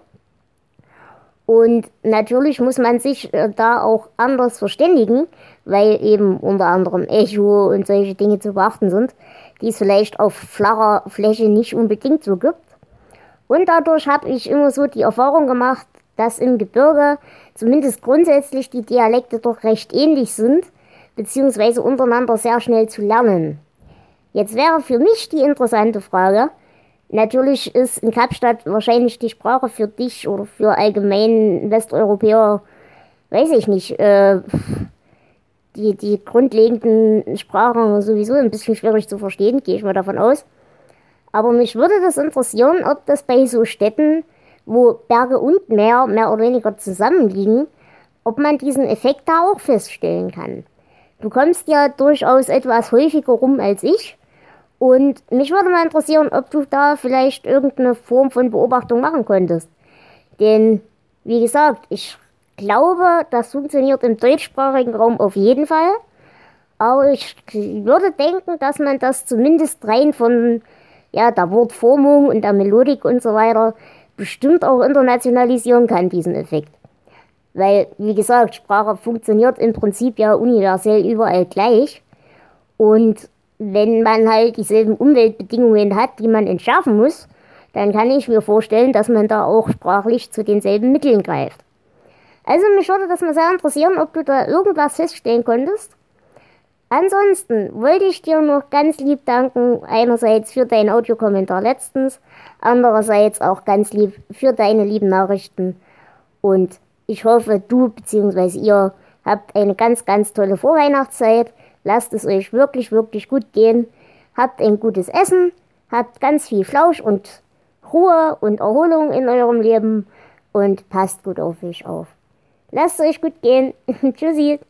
Und natürlich muss man sich da auch anders verständigen, weil eben unter anderem Echo und solche Dinge zu beachten sind, die es vielleicht auf flacher Fläche nicht unbedingt so gibt. Und dadurch habe ich immer so die Erfahrung gemacht, dass im Gebirge zumindest grundsätzlich die Dialekte doch recht ähnlich sind, beziehungsweise untereinander sehr schnell zu lernen. Jetzt wäre für mich die interessante Frage, natürlich ist in Kapstadt wahrscheinlich die Sprache für dich oder für allgemein Westeuropäer, weiß ich nicht, äh, die, die grundlegenden Sprachen sowieso ein bisschen schwierig zu verstehen, gehe ich mal davon aus. Aber mich würde das interessieren, ob das bei so Städten, wo Berge und Meer mehr oder weniger zusammenliegen, ob man diesen Effekt da auch feststellen kann. Du kommst ja durchaus etwas häufiger rum als ich und mich würde mal interessieren, ob du da vielleicht irgendeine Form von Beobachtung machen konntest. Denn, wie gesagt, ich glaube, das funktioniert im deutschsprachigen Raum auf jeden Fall, aber ich würde denken, dass man das zumindest rein von ja, der Wortformung und der Melodik und so weiter bestimmt auch internationalisieren kann, diesen Effekt. Weil, wie gesagt, Sprache funktioniert im Prinzip ja universell überall gleich. Und wenn man halt dieselben Umweltbedingungen hat, die man entschärfen muss, dann kann ich mir vorstellen, dass man da auch sprachlich zu denselben Mitteln greift. Also mich würde das mal sehr interessieren, ob du da irgendwas feststellen konntest. Ansonsten wollte ich dir noch ganz lieb danken, einerseits für deinen Audiokommentar letztens, andererseits auch ganz lieb für deine lieben Nachrichten und ich hoffe, du bzw. ihr habt eine ganz, ganz tolle Vorweihnachtszeit, lasst es euch wirklich, wirklich gut gehen, habt ein gutes Essen, habt ganz viel Flausch und Ruhe und Erholung in eurem Leben und passt gut auf euch auf. Lasst es euch gut gehen, tschüssi!